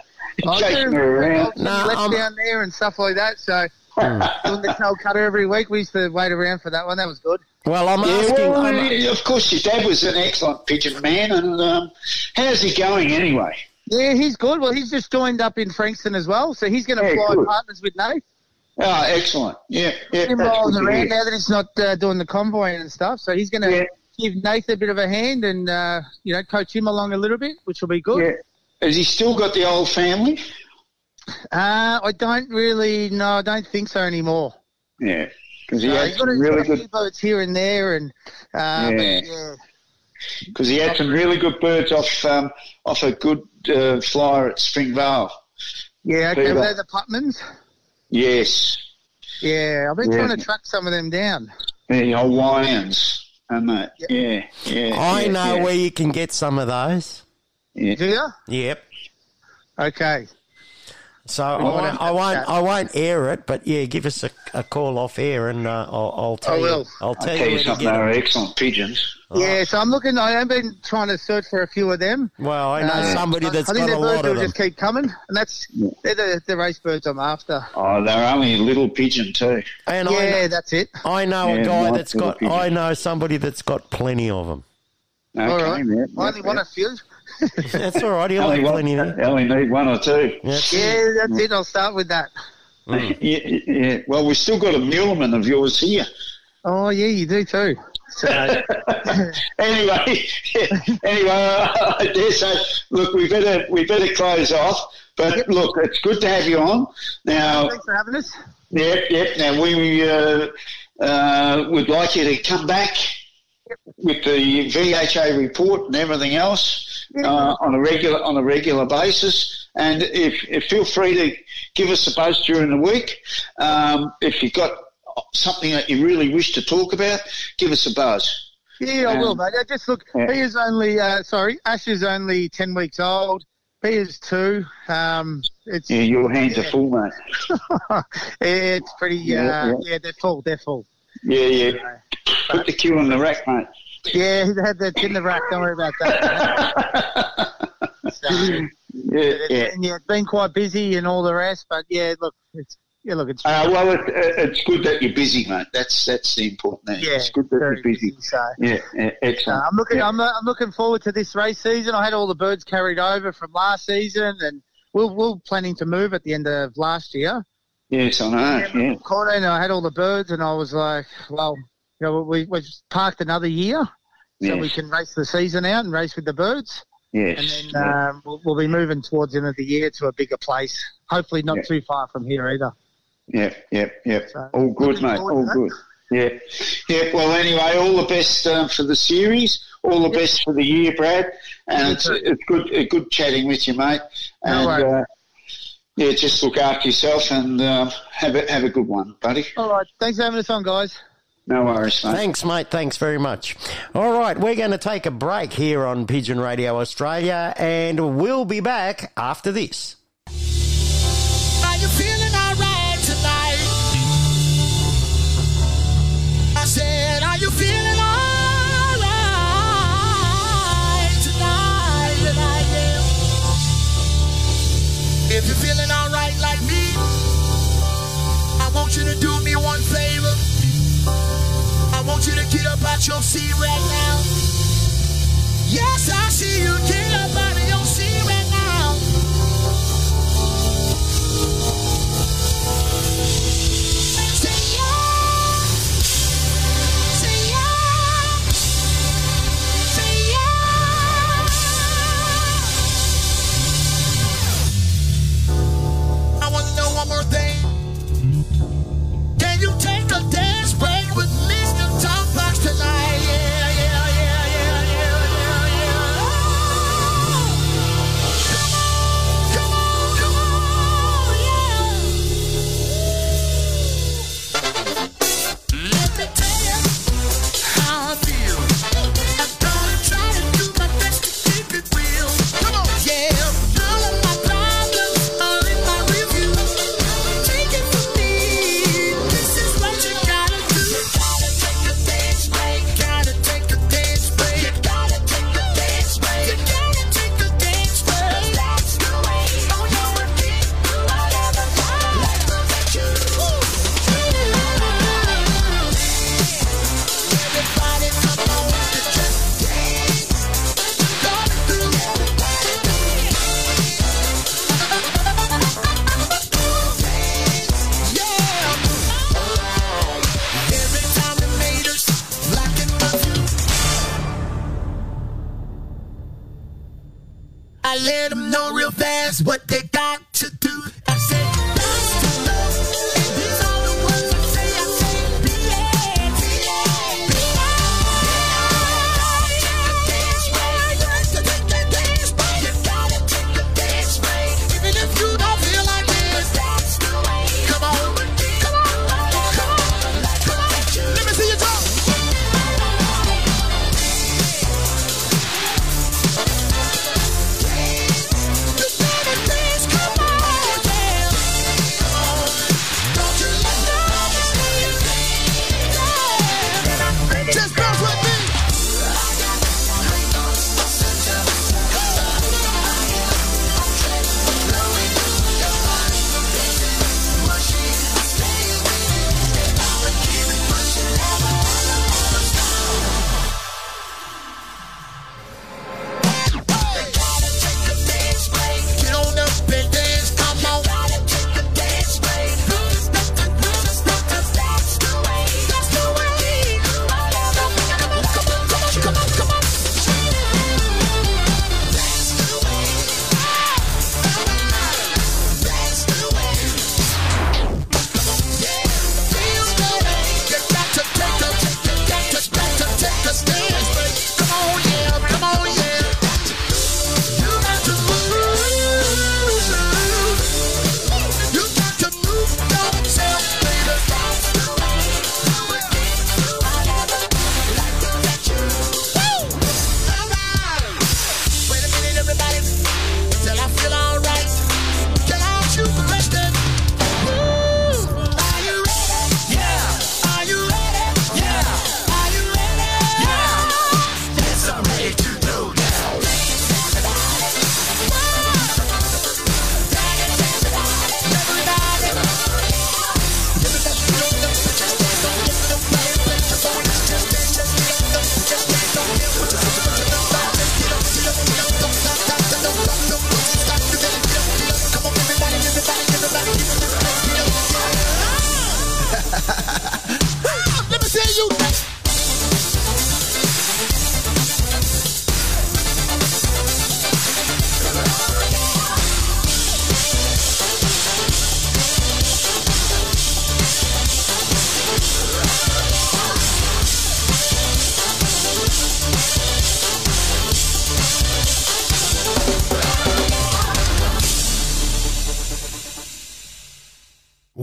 taking her around. Left down there and stuff like that. So. Doing the tail cutter every week. We used to wait around for that one. That was good. Well, I'm asking. Well, of course, your dad was an excellent pigeon man. And how's he going anyway? Yeah, he's good. Well, he's just joined up in Frankston as well, so he's going to fly good. Partners with Nate. Oh, excellent! Yeah. He's rolling around now that he's not doing the convoy and stuff, so he's going to give Nate a bit of a hand and coach him along a little bit, which will be good. Yeah. Has he still got the old family? I don't think so anymore. Yeah, because he had some really good birds here and there, and because he had some really good birds off a good flyer at Springvale. Yeah, okay, were they the Putmans? Yes. Yeah, I've been trying to track some of them down. The Hawaiians, aren't they? Yep. Yeah. I know where you can get some of those. Yeah. Do you? Yep. Okay. So I won't air it, but give us a call off air, and I'll tell you something. They're excellent pigeons. Yeah, so I'm looking. I have been trying to search for a few of them. Well, I know somebody that's got a lot of them. I think their birds will just keep coming, and they're the race birds I'm after. Oh, they're only a little pigeon too. And that's it. I know a guy that's got. Pigeon. I know somebody that's got plenty of them. Okay, all right, man, I only want a few. That's all right. I only need one or two. That's it. I'll start with that. Mm. Yeah. Well, we've still got a Muleman of yours here. Oh, yeah, you do too. So. Anyway, I dare say. Look, we better close off. But look, it's good to have you on. Now, thanks for having us. Yep. Now we would like you to come back with the VHA report and everything else on a regular basis, and if feel free to give us a buzz during the week. If you've got something that you really wish to talk about, give us a buzz. Yeah, I will, mate. Just look, Pia's only Ash is only 10 weeks old. Pia's 2. Your hands are full, mate. It's pretty. They're full. Yeah. Put the queue on the rack, mate. Yeah, he had that in the rack. Don't worry about that. So, it's been quite busy and all the rest, but look, it's. Well, it's good that you're busy, mate. That's the important thing. Yeah, it's good that you're busy. So. Yeah, excellent. I'm looking. Yeah. I'm looking forward to this race season. I had all the birds carried over from last season, and we're planning to move at the end of last year. Yes, I know. Yeah. Corday, I had all the birds, and I was like, well. We parked another year so we can race the season out and race with the birds. Yes. And then we'll be moving towards the end of the year to a bigger place, hopefully not too far from here either. Yep. So, all good, mate, all good. Yeah. Well, anyway, all the best for the series. All the best for the year, Brad. And it's good chatting with you, mate. And, yeah, just look after yourself and have a good one, buddy. All right. Thanks for having us on, guys. No worries, mate. Thanks, mate. Thanks very much. All right, we're going to take a break here on Pigeon Radio Australia, and we'll be back after this. Are you feeling all right tonight? I said, are you feeling all right tonight? Yeah. If you're feeling all right like me, I want you to do me one favor. I want you to get up out your seat right now. Yes, I see you. Get up out of your seat right now. Say yeah. Say yeah. Say yeah. I want to know one more thing. Can you take a dance break with me? Tonight, yeah. Oh, come on, yeah. Let me tell you how I feel. I'm gonna try to do my best to keep it real. Come on, yeah. All of my problems are in my review. Take it from me. This is what you gotta do. I let them know real fast what they got to do. I said, nice to love, and these are the words I say, be it. You gotta take the dance break, even if you don't feel like it. That's the way. Come on. Let me see you talk. Come on.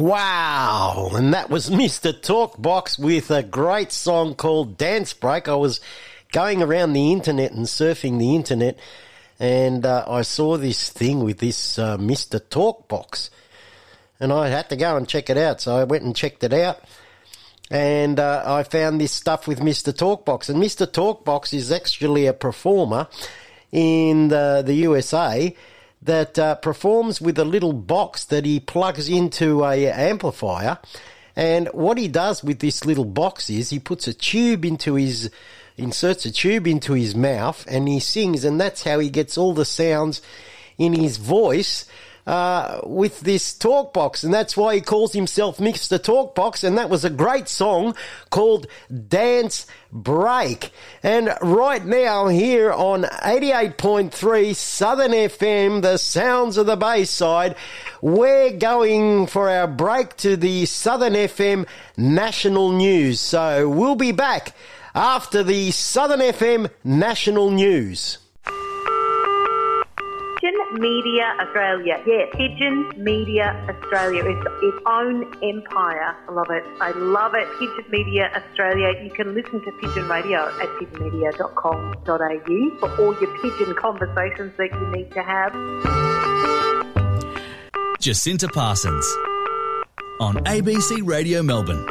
Wow. And that was Mr. Talkbox with a great song called Dance Break. I was going around the internet and surfing the internet, and I saw this thing with this Mr. Talkbox, and I had to go and check it out. So I went and checked it out, and I found this stuff with Mr. Talkbox. And Mr. Talkbox is actually a performer in the USA that performs with a little box that he plugs into a amplifier. And what he does with this little box is he puts a tube into his, inserts a tube into his mouth, and he sings, and that's how he gets all the sounds in his voice with this talk box. And that's why he calls himself Mr. Talkbox. And that was a great song called Dance Break. And right now here on 88.3 Southern FM, the sounds of the Bayside, we're going for our break to the Southern FM national news. So we'll be back after the Southern FM national news. Pigeon Media Australia. Yes, Pigeon Media Australia is its own empire. I love it. I love it. Pigeon Media Australia. You can listen to Pigeon Radio at pigeonmedia.com.au for all your pigeon conversations that you need to have. Jacinta Parsons on ABC Radio Melbourne.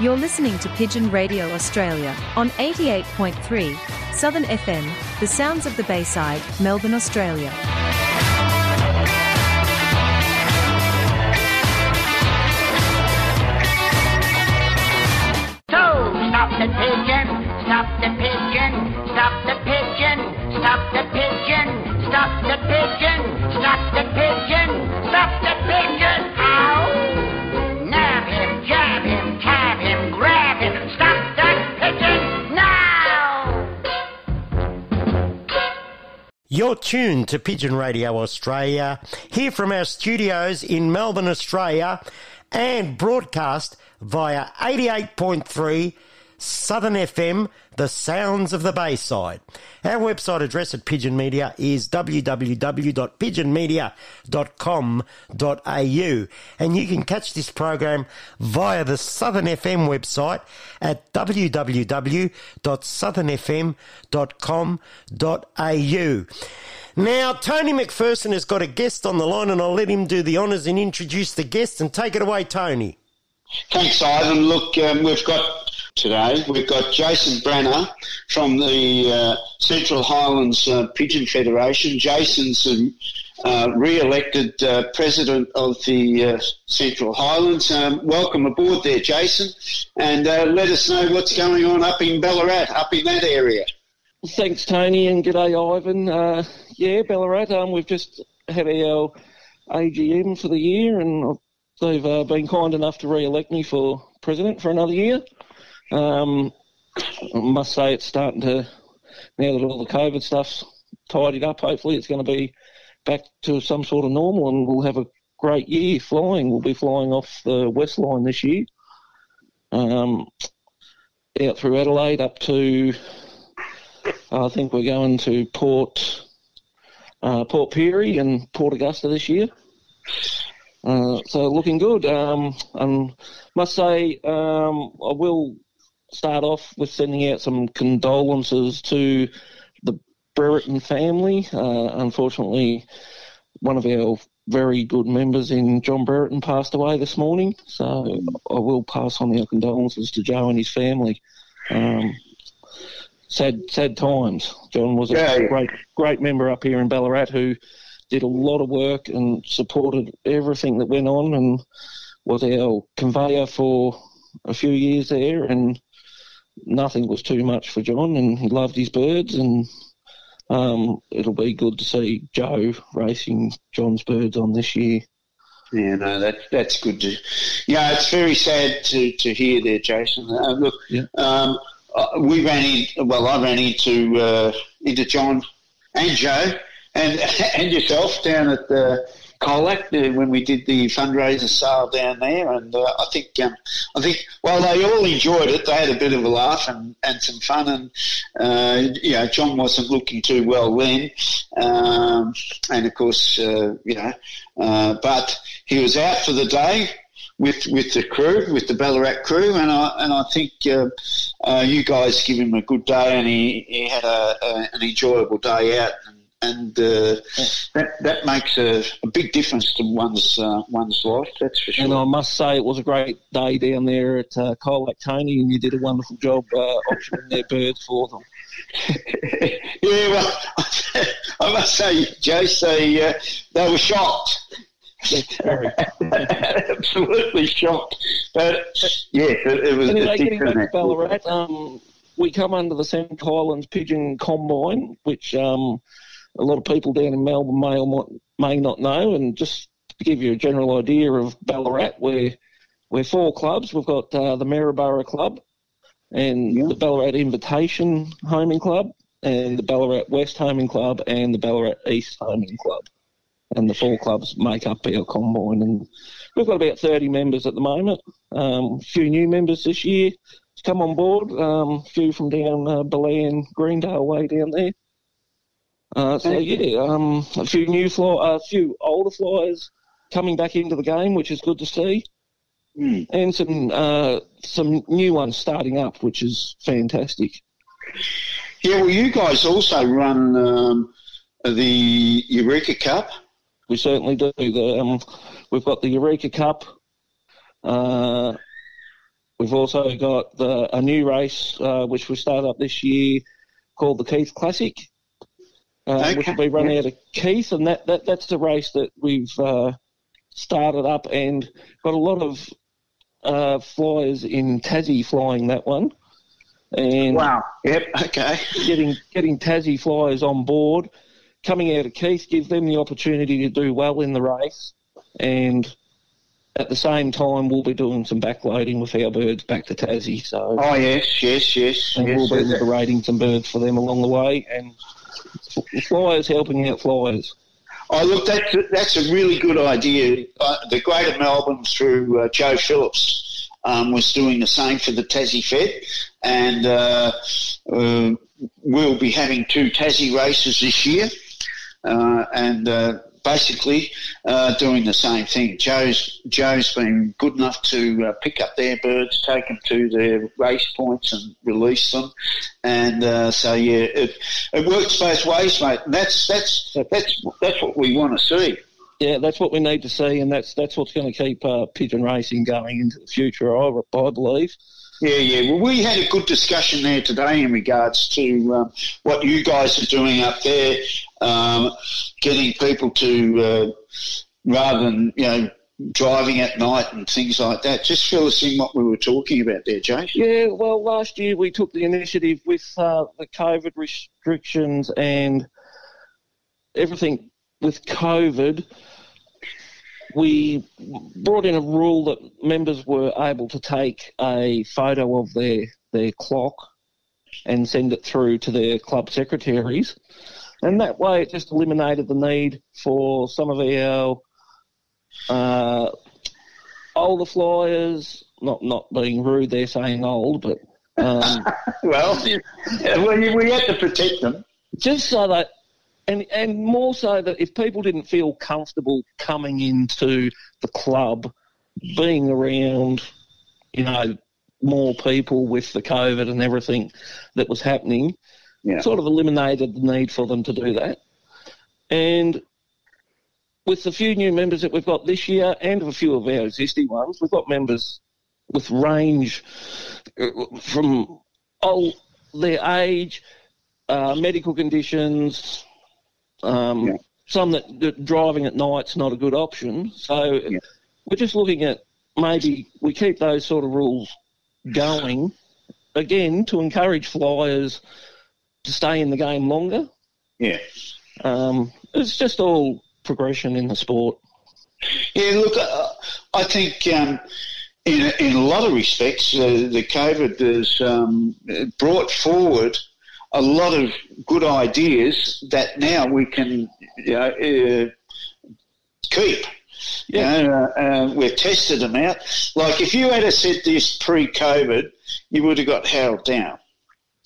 You're listening to Pigeon Radio Australia on 88.3 Southern FM, the sounds of the Bayside, Melbourne, Australia. So, stop the pigeon, stop the pigeon, stop the pigeon, stop the pigeon, stop the pigeon, stop the pigeon, stop the pigeon, ow! Nab him, jab him. Stop that pigeon now! You're tuned to Pigeon Radio Australia, here from our studios in Melbourne, Australia, and broadcast via 88.3 Southern FM, the sounds of the Bayside. Our website address at Pigeon Media is www.pigeonmedia.com.au, and you can catch this program via the Southern FM website at www.southernfm.com.au. Now, Tony McPherson has got a guest on the line, and I'll let him do the honours and introduce the guest, and take it away, Tony. Thanks, Ivan. Look, we've got today, we've got Jason Branagh from the Central Highlands Pigeon Federation. Jason's re-elected president of the Central Highlands. Welcome aboard there, Jason, and let us know what's going on up in Ballarat, up in that area. Thanks, Tony, and g'day, Ivan. Yeah, Ballarat, we've just had our AGM for the year, and they've been kind enough to re-elect me for president for another year. I must say it's starting to, now that all the COVID stuff's tidied up, hopefully it's going to be back to some sort of normal, and we'll have a great year flying. We'll be flying off the West Line this year, out through Adelaide up to, I think we're going to Port Pirie and Port Augusta this year. So looking good. I must say I will start off with sending out some condolences to the Brereton family. Unfortunately, one of our very good members in John Brereton passed away this morning, so I will pass on our condolences to Joe and his family. Sad times. John was a great member up here in Ballarat who did a lot of work and supported everything that went on, and was our conveyor for a few years there, and nothing was too much for John, and he loved his birds, and it'll be good to see Joe racing John's birds on this year. Yeah, no, that's good. Yeah, it's very sad to hear there, Jason. Look, yeah. I ran into John and Joe, and yourself down at the Colac when we did the fundraiser sale down there, and I think well, they all enjoyed it. They had a bit of a laugh and some fun, and you know, John wasn't looking too well then, and of course but he was out for the day with the crew, with the Ballarat crew, and I think you guys give him a good day, and he had an enjoyable day out. And that makes a big difference to one's life, that's for sure. And I must say, it was a great day down there at Colac, Tony, and you did a wonderful job auctioning their birds for them. Yeah, well, I must say, Jace, they were shocked. Absolutely shocked. But, yes, it was anyway, a different back to Ballarat, we come under the Central Highlands Pigeon Combine, which... a lot of people down in Melbourne may or may not know, and just to give you a general idea of Ballarat, we're four clubs. We've got the Maryborough Club and the Ballarat Invitation Homing Club and the Ballarat West Homing Club and the Ballarat East Homing Club. And the four clubs make up our combine. And we've got about 30 members at the moment, a few new members this year to come on board, a few from down Ballarat, Greendale way down there. A few older flyers coming back into the game, which is good to see, and some new ones starting up, which is fantastic. Yeah, well, you guys also run the Eureka Cup. We certainly do. We've got the Eureka Cup. We've also got a new race which we start up this year called the Keith Classic. Which will be run out of Keith, and that's a race that we've started up and got a lot of flyers in Tassie flying that one. And wow, yep, okay. Getting Tassie flyers on board, coming out of Keith, give them the opportunity to do well in the race, and at the same time we'll be doing some backloading with our birds back to Tassie. So, oh, yes. And yes, we'll be liberating some birds for them along the way, and... flyers helping out flyers. Oh, look, that's a really good idea. The Greater Melbourne through Joe Phillips was doing the same for the Tassie Fed, and we'll be having two Tassie races this year, and basically doing the same thing. Joe's been good enough to pick up their birds, take them to their race points and release them. And so, yeah, it works both ways, mate. And that's what we want to see. Yeah, that's what we need to see, and that's what's going to keep pigeon racing going into the future, I believe. Yeah. Well, we had a good discussion there today in regards to what you guys are doing up there, getting people to, rather than, driving at night and things like that. Just fill us in what we were talking about there, Jay. Yeah, well, last year we took the initiative with the COVID restrictions and everything with COVID. We brought in a rule that members were able to take a photo of their clock and send it through to their club secretaries. And that way it just eliminated the need for some of our older flyers, not being rude, they're saying old, but... we had to protect them. Just so that... And more so that if people didn't feel comfortable coming into the club, being around, more people with the COVID and everything that was happening, sort of eliminated the need for them to do that. And with the few new members that we've got this year and a few of our existing ones, we've got members with range from their age, medical conditions... Some that driving at night's not a good option. So we're just looking at maybe we keep those sort of rules going, again, to encourage flyers to stay in the game longer. Yeah. It's just all progression in the sport. Yeah, look, I think... in a lot of respects, the COVID has brought forward a lot of good ideas that now we can keep. Yeah. You know, we've tested them out. Like if you had have said this pre-COVID, you would have got held down.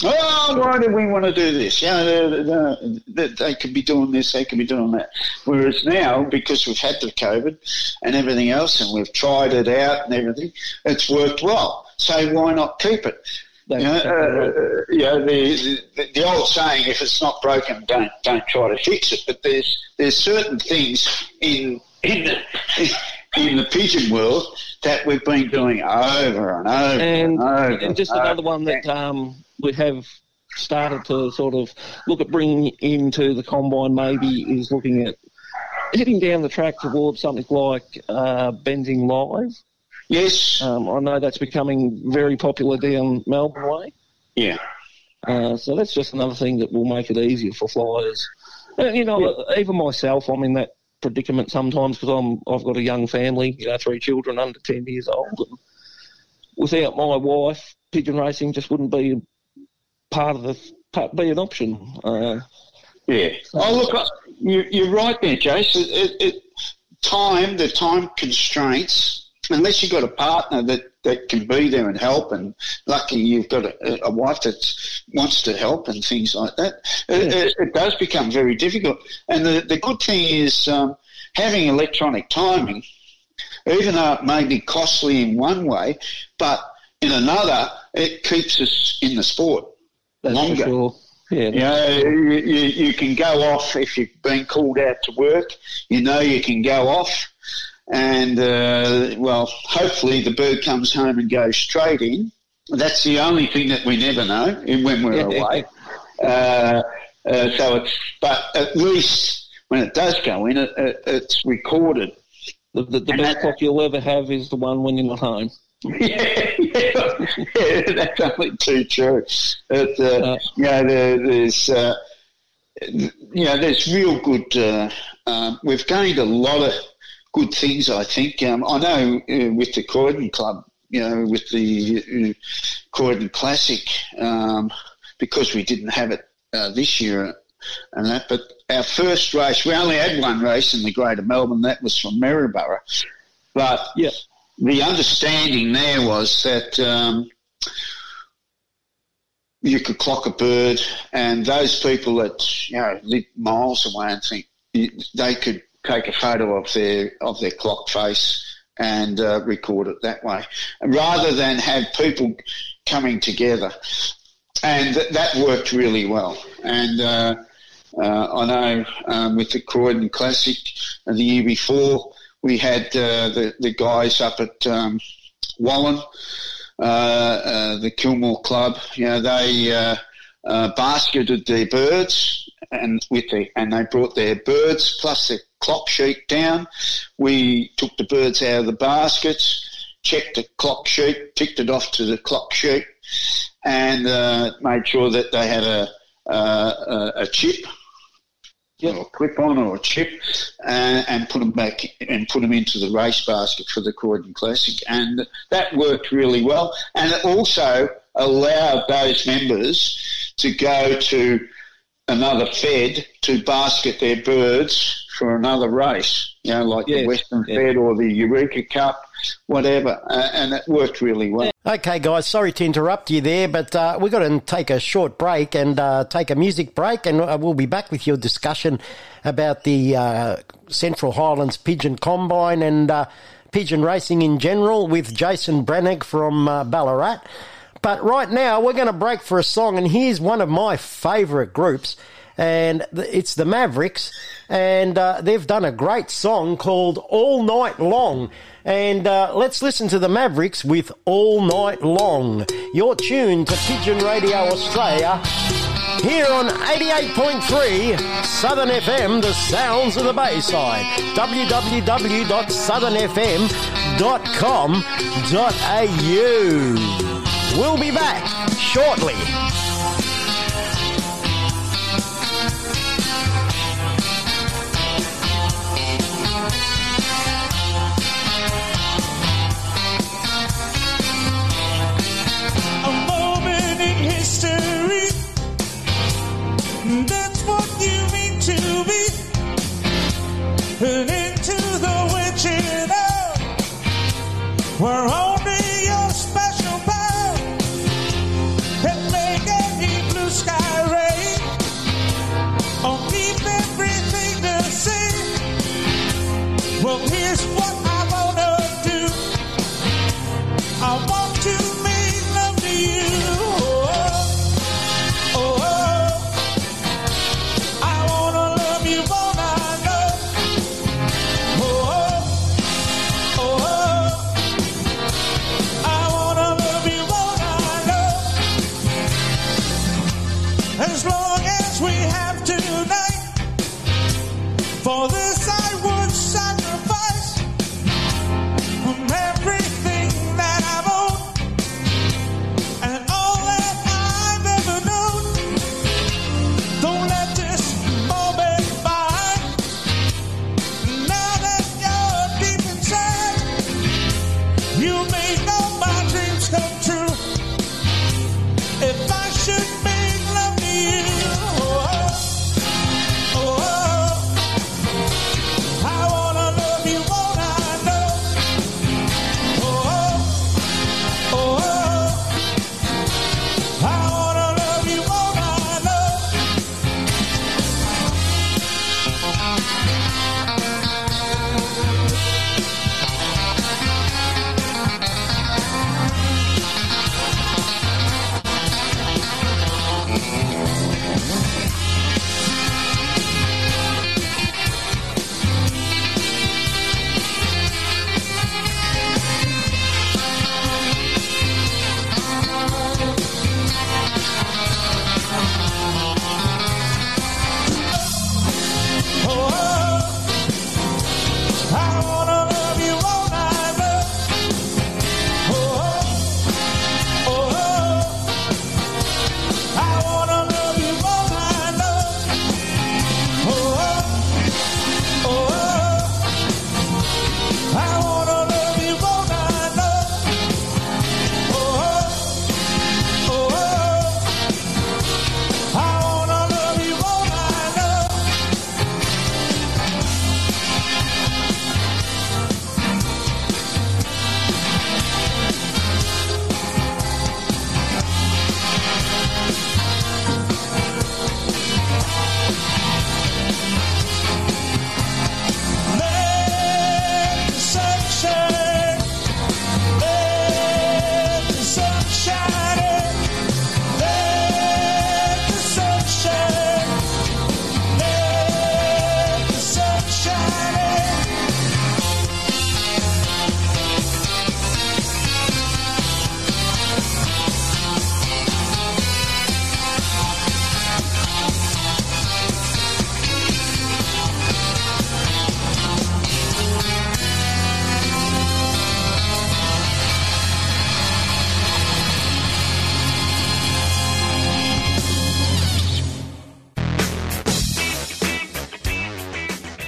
Oh, why do we want to do this? You know, they could be doing this, they could be doing that. Whereas now, because we've had the COVID and everything else and we've tried it out and everything, it's worked well. So why not keep it? The old saying, if it's not broken, don't try to fix it. But there's certain things in the pigeon world that we've been doing over and over and over. And just another one that we have started to sort of look at bringing into the combine maybe is looking at heading down the track towards something like bending live. Yes. I know that's becoming very popular down Melbourne way. Yeah. So that's just another thing that will make it easier for flyers. And, you know, even myself, I'm in that predicament sometimes because I've got a young family, you know, 3 children under 10 years old. And without my wife, pigeon racing just wouldn't be an option. You're right there, Jace. The time constraints, unless you've got a partner that can be there and help, and lucky you've got a wife that wants to help and things like that, it does become very difficult. And the good thing is having electronic timing, even though it may be costly in one way, but in another, it keeps us in the sport longer. Sure. Yeah, you can go off if you've been called out to work. You know you can go off. And, hopefully the bird comes home and goes straight in. That's the only thing that we never know when we're away. But at least when it does go in, it's recorded. The best clock you'll ever have is the one when you're not home. That's only too true. But, there's real good. We've gained a lot of good things, I think. I know with the Croydon Club, you know, with the Croydon Classic, because we didn't have it this year and that, but our first race, we only had one race in the Greater Melbourne, that was from Maryborough. But the understanding there was that you could clock a bird, and those people that, you know, live miles away and think they could take a photo of their clock face and record it that way, rather than have people coming together. And that worked really well. And I know with the Croydon Classic and the year before, we had the guys up at Wallen, the Kilmore Club. You know, they basketed their birds and they brought their birds plus their clock sheet down. We took the birds out of the baskets, checked the clock sheet, ticked it off to the clock sheet, and made sure that they had a chip, or clip on or a chip, and put them back and put them into the race basket for the Croydon Classic. And that worked really well, and it also allowed those members to go to another fed to basket their birds for another race, you know, like the Western Fed or the Eureka Cup, whatever, and it worked really well. Okay, guys, sorry to interrupt you there, but we've got to take a short break and take a music break, and we'll be back with your discussion about the Central Highlands Pigeon Combine and pigeon racing in general with Jason Branagh from Ballarat. But right now we're going to break for a song, and here's one of my favourite groups, and it's the Mavericks, and they've done a great song called All Night Long. And let's listen to the Mavericks with All Night Long. You're tuned to Pigeon Radio Australia here on 88.3 Southern FM, the sounds of the Bayside, www.southernfm.com.au. We'll be back shortly. For this I would sacrifice from everything that I've owned and all that I've ever known. Don't let this moment by. Now that you're deep inside, you may know my dreams come true. If I should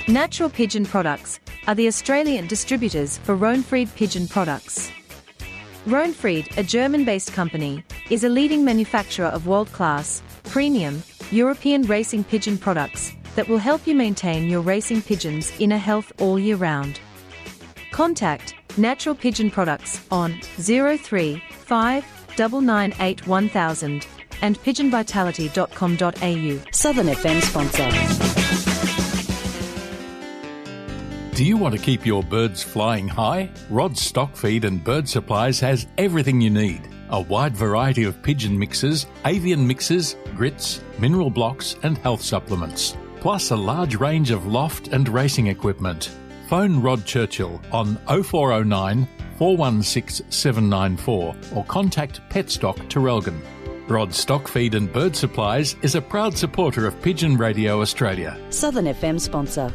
Natural Pigeon Products are the Australian distributors for Rohnfried pigeon products. Rohnfried, a German-based company, is a leading manufacturer of world-class, premium, European racing pigeon products that will help you maintain your racing pigeon's inner health all year round. Contact Natural Pigeon Products on 03 599 81000 and pigeonvitality.com.au. Southern FM sponsor. Do you want to keep your birds flying high? Rod's Stock Feed and Bird Supplies has everything you need. A wide variety of pigeon mixes, avian mixes, grits, mineral blocks and health supplements. Plus a large range of loft and racing equipment. Phone Rod Churchill on 0409 416 794 or contact Petstock Terelgan. Rod's Stock Feed and Bird Supplies is a proud supporter of Pigeon Radio Australia. Southern FM sponsor.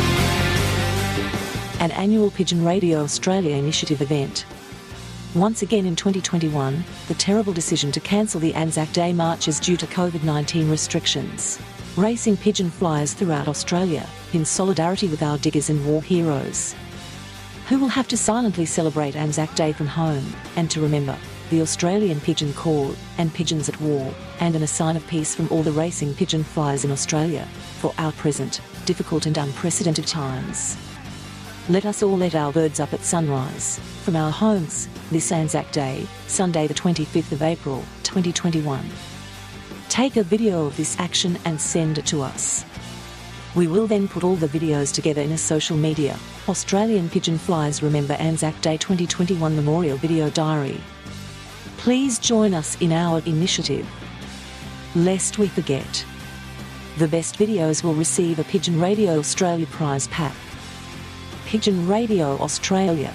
An annual Pigeon Radio Australia initiative event. Once again in 2021, the terrible decision to cancel the Anzac Day marches due to COVID-19 restrictions. racing pigeon flyers throughout Australia, in solidarity with our diggers and war heroes, who will have to silently celebrate Anzac Day from home, and to remember the Australian Pigeon Corps, and Pigeons at War, and in a sign of peace from all the racing pigeon flyers in Australia, for our present, difficult and unprecedented times. Let us all let our birds up at sunrise, from our homes, this Anzac Day, Sunday the 25th of April, 2021. Take a video of this action and send it to us. We will then put all the videos together in a social media, Australian Pigeon Flyers Remember Anzac Day 2021 Memorial Video Diary. Please join us in our initiative. Lest we forget. The best videos will receive a Pigeon Radio Australia prize pack. Pigeon Radio Australia.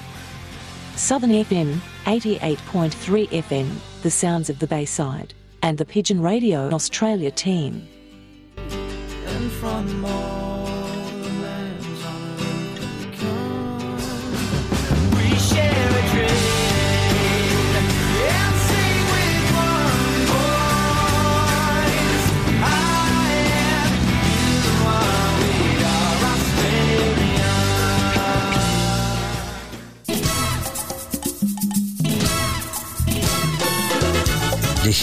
Southern FM, 88.3 FM, the sounds of the Bayside, and the Pigeon Radio Australia team. And from all the lands on earth to the come, we share a dream and sing with one voice. I am you are with our Australia. This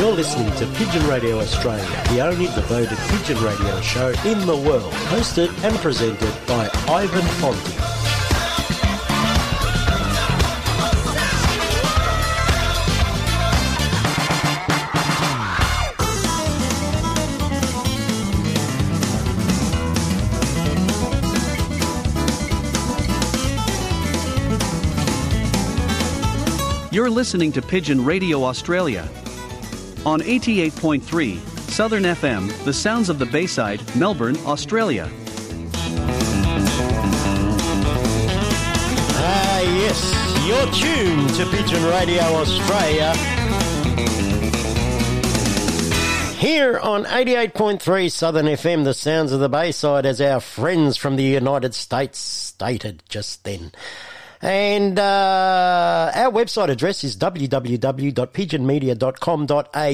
You're listening to Pigeon Radio Australia, the only devoted pigeon radio show in the world, hosted and presented by Ivan Fonti. You're listening to Pigeon Radio Australia. On 88.3, Southern FM, the sounds of the Bayside, Melbourne, Australia. Ah yes, you're tuned to Pigeon Radio Australia. Here on 88.3 Southern FM, the sounds of the Bayside, as our friends from the United States stated just then. And our website address is www.pigeonmedia.com.au.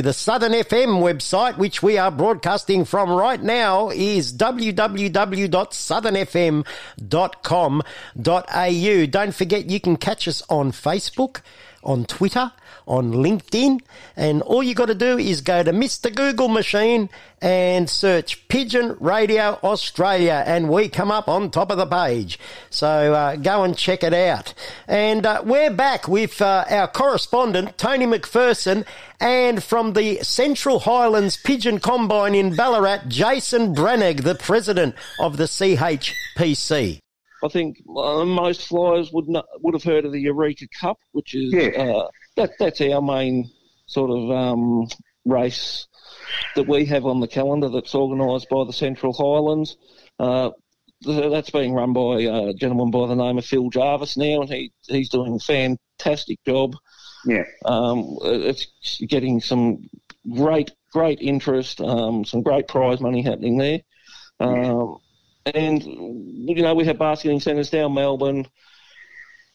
The Southern FM website, which we are broadcasting from right now, is www.southernfm.com.au. Don't forget, you can catch us on Facebook, on Twitter, on LinkedIn, and all you got to do is go to Mr. Google machine and search Pigeon Radio Australia, and we come up on top of the page. So go and check it out. And we're back with our correspondent, Tony McPherson, and from the Central Highlands Pigeon Combine in Ballarat, Jason Branagh, the president of the CHPC. I think most flyers would have heard of the Eureka Cup, which is that's our main sort of race that we have on the calendar. That's organised by the Central Highlands. That's being run by a gentleman by the name of Phil Jarvis now, and he's doing a fantastic job. Yeah, it's getting some great interest, some great prize money happening there. And, you know, we have basketing centres down Melbourne,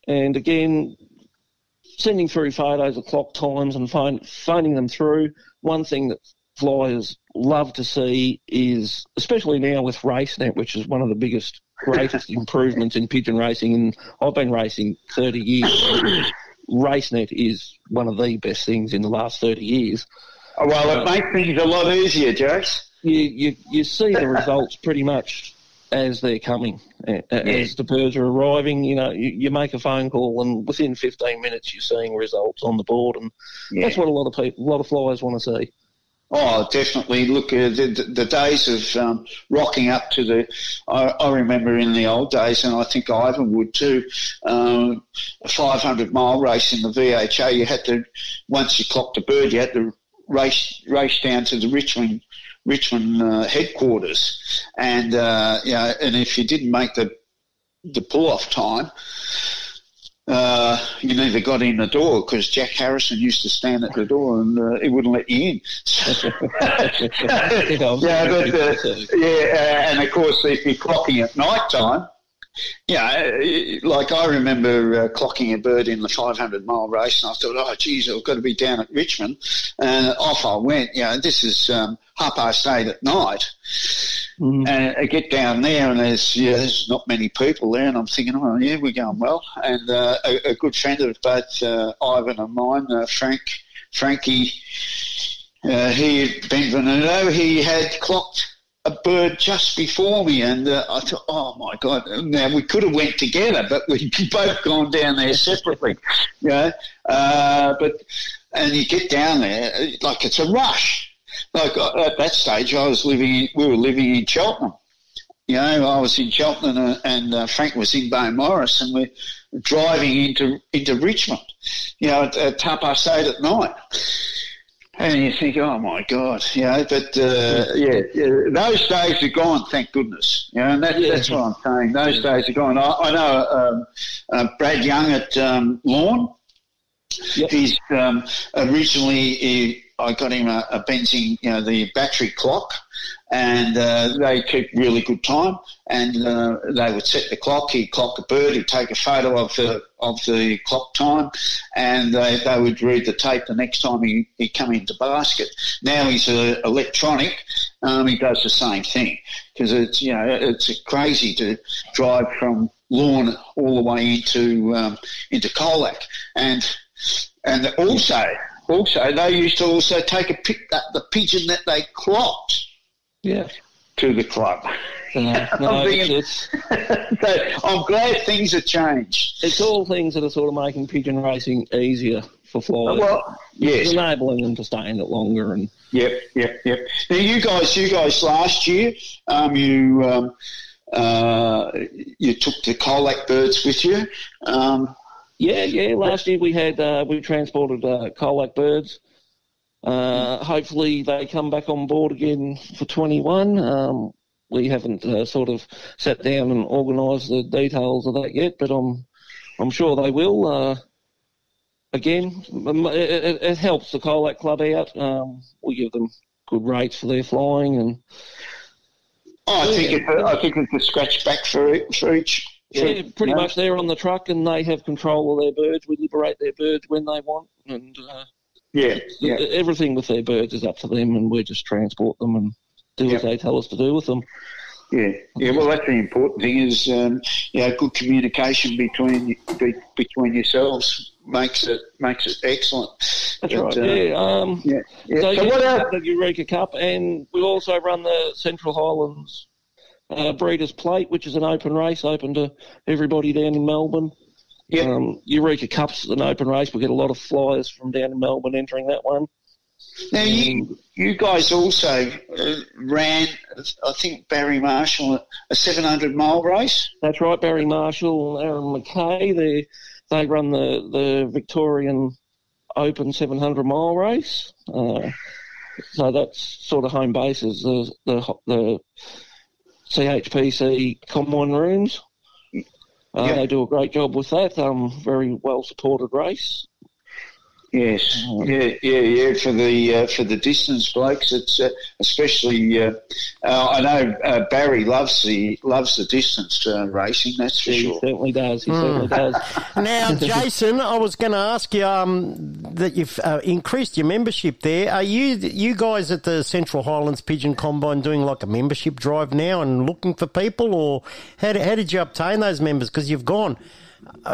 and again, sending through photos of clock times and phoning them through. One thing that flyers love to see is, especially now with RaceNet, which is one of the greatest improvements in pigeon racing, and I've been racing 30 years. RaceNet is one of the best things in the last 30 years. Oh, well, it makes things a lot easier, Jace. You see the results pretty much as they're coming, as the birds are arriving. You know, you make a phone call, and within 15 minutes you're seeing results on the board, and that's what a lot of flyers want to see. Oh, definitely. Look, the days of rocking up to the I remember in the old days, and I think Ivan would too, a 500-mile race in the VHA. You had to, once you clocked a bird, you had to race down to the Richmond headquarters, and if you didn't make the pull-off time, you never got in the door, because Jack Harrison used to stand at the door and he wouldn't let you in. And of course, if you're clocking at night time, I remember clocking a bird in the 500-mile race, and I thought, oh, geez, I've got to be down at Richmond. And off I went. This is 8:30 at night. Mm. And I get down there, and there's not many people there, and I'm thinking, oh, yeah, we're going well. And a good friend of both Ivan and mine, Frankie, Benvenuto, he had clocked a bird just before me, and I thought, oh, my God. Now, we could have went together, but we'd both gone down there separately. And you get down there, like it's a rush. Like at that stage, we were living in Cheltenham. I was in Cheltenham and Frank was in Beaumaris, and we're driving into Richmond, at 8:30 at night. And you think, oh, my God, those days are gone, thank goodness. That's what I'm saying. Those days are gone. I know Brad Young at Lawn. Yep. He's I got him a Benzing, the battery clock, and they keep really good time. And they would set the clock. He'd clock a bird. He'd take a photo of the clock time, and they would read the tape the next time he come into basket. Now he's electronic. He does the same thing, because it's it's crazy to drive from Lawn all the way into Colac, and also. Also, they used to take a pick up the pigeon that they clocked to the club. I'm glad things have changed. It's all things that are sort of making pigeon racing easier for flyers. Well, yes. Enabling them to stay in it longer. And Yep. Now, you guys last year, you took the Colac birds with you. Yeah. Last year we had we transported Colac birds. Hopefully they come back on board again for 21. We haven't sort of sat down and organised the details of that yet, but I'm sure they will. Again, it helps the Colac club out. We give them good rates for their flying, and I think it's a scratch back for each. Yeah, pretty much they're on the truck, and they have control of their birds. We liberate their birds when they want, and everything with their birds is up to them, and we just transport them and do what they tell us to do with them. Yeah. Well, that's the important thing is, good communication between yourselves makes it excellent. That's right. So what else? The Eureka Cup, and we also run the Central Highlands Breeders' Plate, which is an open race, open to everybody down in Melbourne. Yep. Eureka Cup's an open race. We get a lot of flyers from down in Melbourne entering that one. Now, you guys also ran, I think, Barry Marshall, a 700-mile race? That's right, Barry Marshall and Aaron McKay. They run the Victorian Open 700-mile race. So that's sort of home base is the CHPC Common Rooms. They do a great job with that. Very well supported race. Yes, yeah. For the distance blokes, it's especially. I know Barry loves the distance racing. That's for sure. He certainly does. Now, Jason, I was going to ask you that you've increased your membership there. Are you guys at the Central Highlands Pigeon Combine doing like a membership drive now and looking for people, or how did you obtain those members? Because you've gone.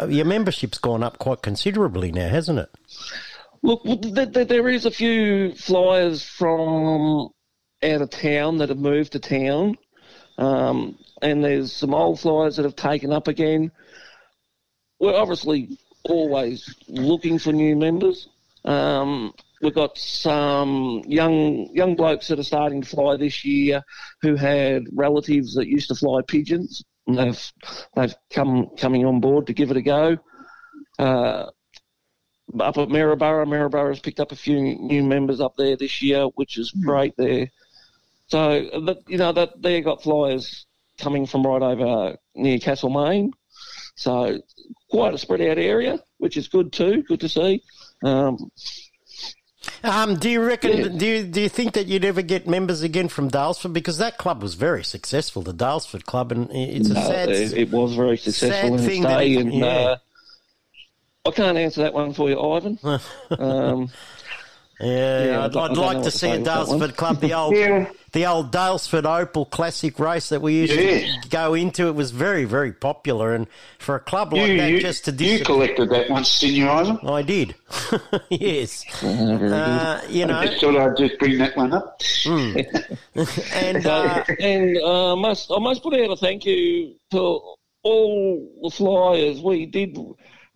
Your membership's gone up quite considerably now, hasn't it? Look, there is a few flyers from out of town that have moved to town, and there's some old flyers that have taken up again. We're obviously always looking for new members. We've got some young blokes that are starting to fly this year who had relatives that used to fly pigeons. And they've coming on board to give it a go. up at Maryborough. Maryborough picked up a few new members up there this year, which is great there. So, you know, that they got flyers coming from right over near Castlemaine. So quite a spread out area, which is good too, good to see. Do you reckon? Yeah. Do you think that you'd ever get members again from Daylesford? Because that club was very successful, the Daylesford club, and it was very successful in its day. I can't answer that one for you, Ivan. I'd like to see a Daylesford club, the old Daylesford Opal Classic race that we used to go into. It was very, very popular, and for a club like just to disappear. You collected that once, didn't you, Ivan? I did. Yes. I just thought I'd just bring that one up. I must put out a thank you to all the flyers. We did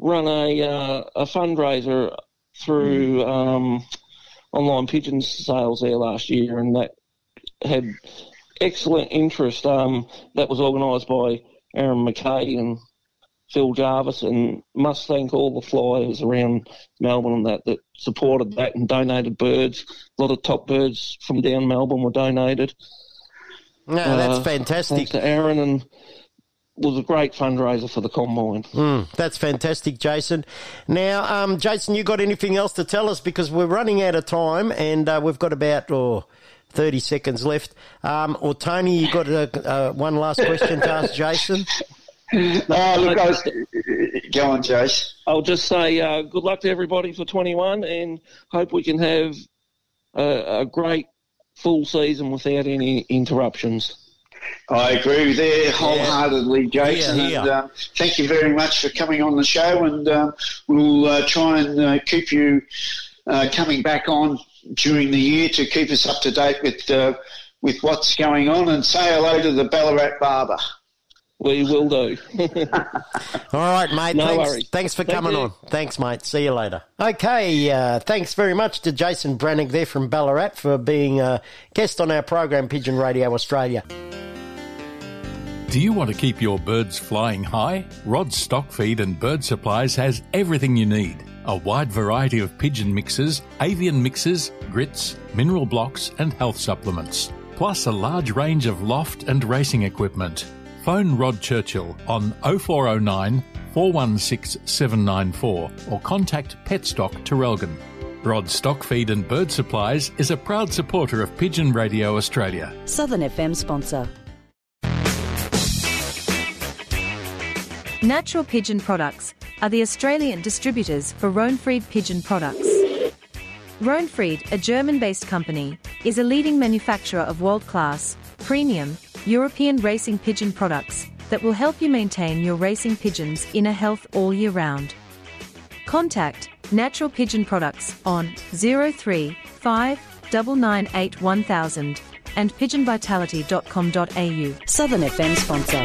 run a fundraiser through online pigeon sales there last year, and that had excellent interest. That was organised by Aaron McKay and Phil Jarvis, and must thank all the flyers around Melbourne and that supported that and donated birds. A lot of top birds from down Melbourne were donated. No, that's fantastic. Thanks to Aaron, and was a great fundraiser for the combine. That's fantastic, Jason. Now, Jason, you got anything else to tell us? Because we're running out of time, and we've got about 30 seconds left. Or Tony, you got one last question to ask Jason? Go on, Jason. I'll just say good luck to everybody for 21, and hope we can have a great full season without any interruptions. I agree with you wholeheartedly, Jason. Yeah. And thank you very much for coming on the show, and we'll try and keep you coming back on during the year to keep us up to date with what's going on, and say hello to the Ballarat Barber. We will do. All right, mate. No worries. Thanks for coming on. Thanks, mate. See you later. Okay, thanks very much to Jason Branagh there from Ballarat for being a guest on our program, Pigeon Radio Australia. Do you want to keep your birds flying high? Rod's Stock Feed and Bird Supplies has everything you need. A wide variety of pigeon mixes, avian mixes, grits, mineral blocks and health supplements, plus a large range of loft and racing equipment. Phone Rod Churchill on 0409 416 794 or contact Petstock Terelgan. Rod's Stock Feed and Bird Supplies is a proud supporter of Pigeon Radio Australia. Southern FM sponsor. Natural Pigeon Products are the Australian distributors for Rohnfried Pigeon Products. Rohnfried, a German-based company, is a leading manufacturer of world-class, premium, European racing pigeon products that will help you maintain your racing pigeon's inner health all year round. Contact Natural Pigeon Products on 03 599 81000 and pigeonvitality.com.au. Southern FM sponsor.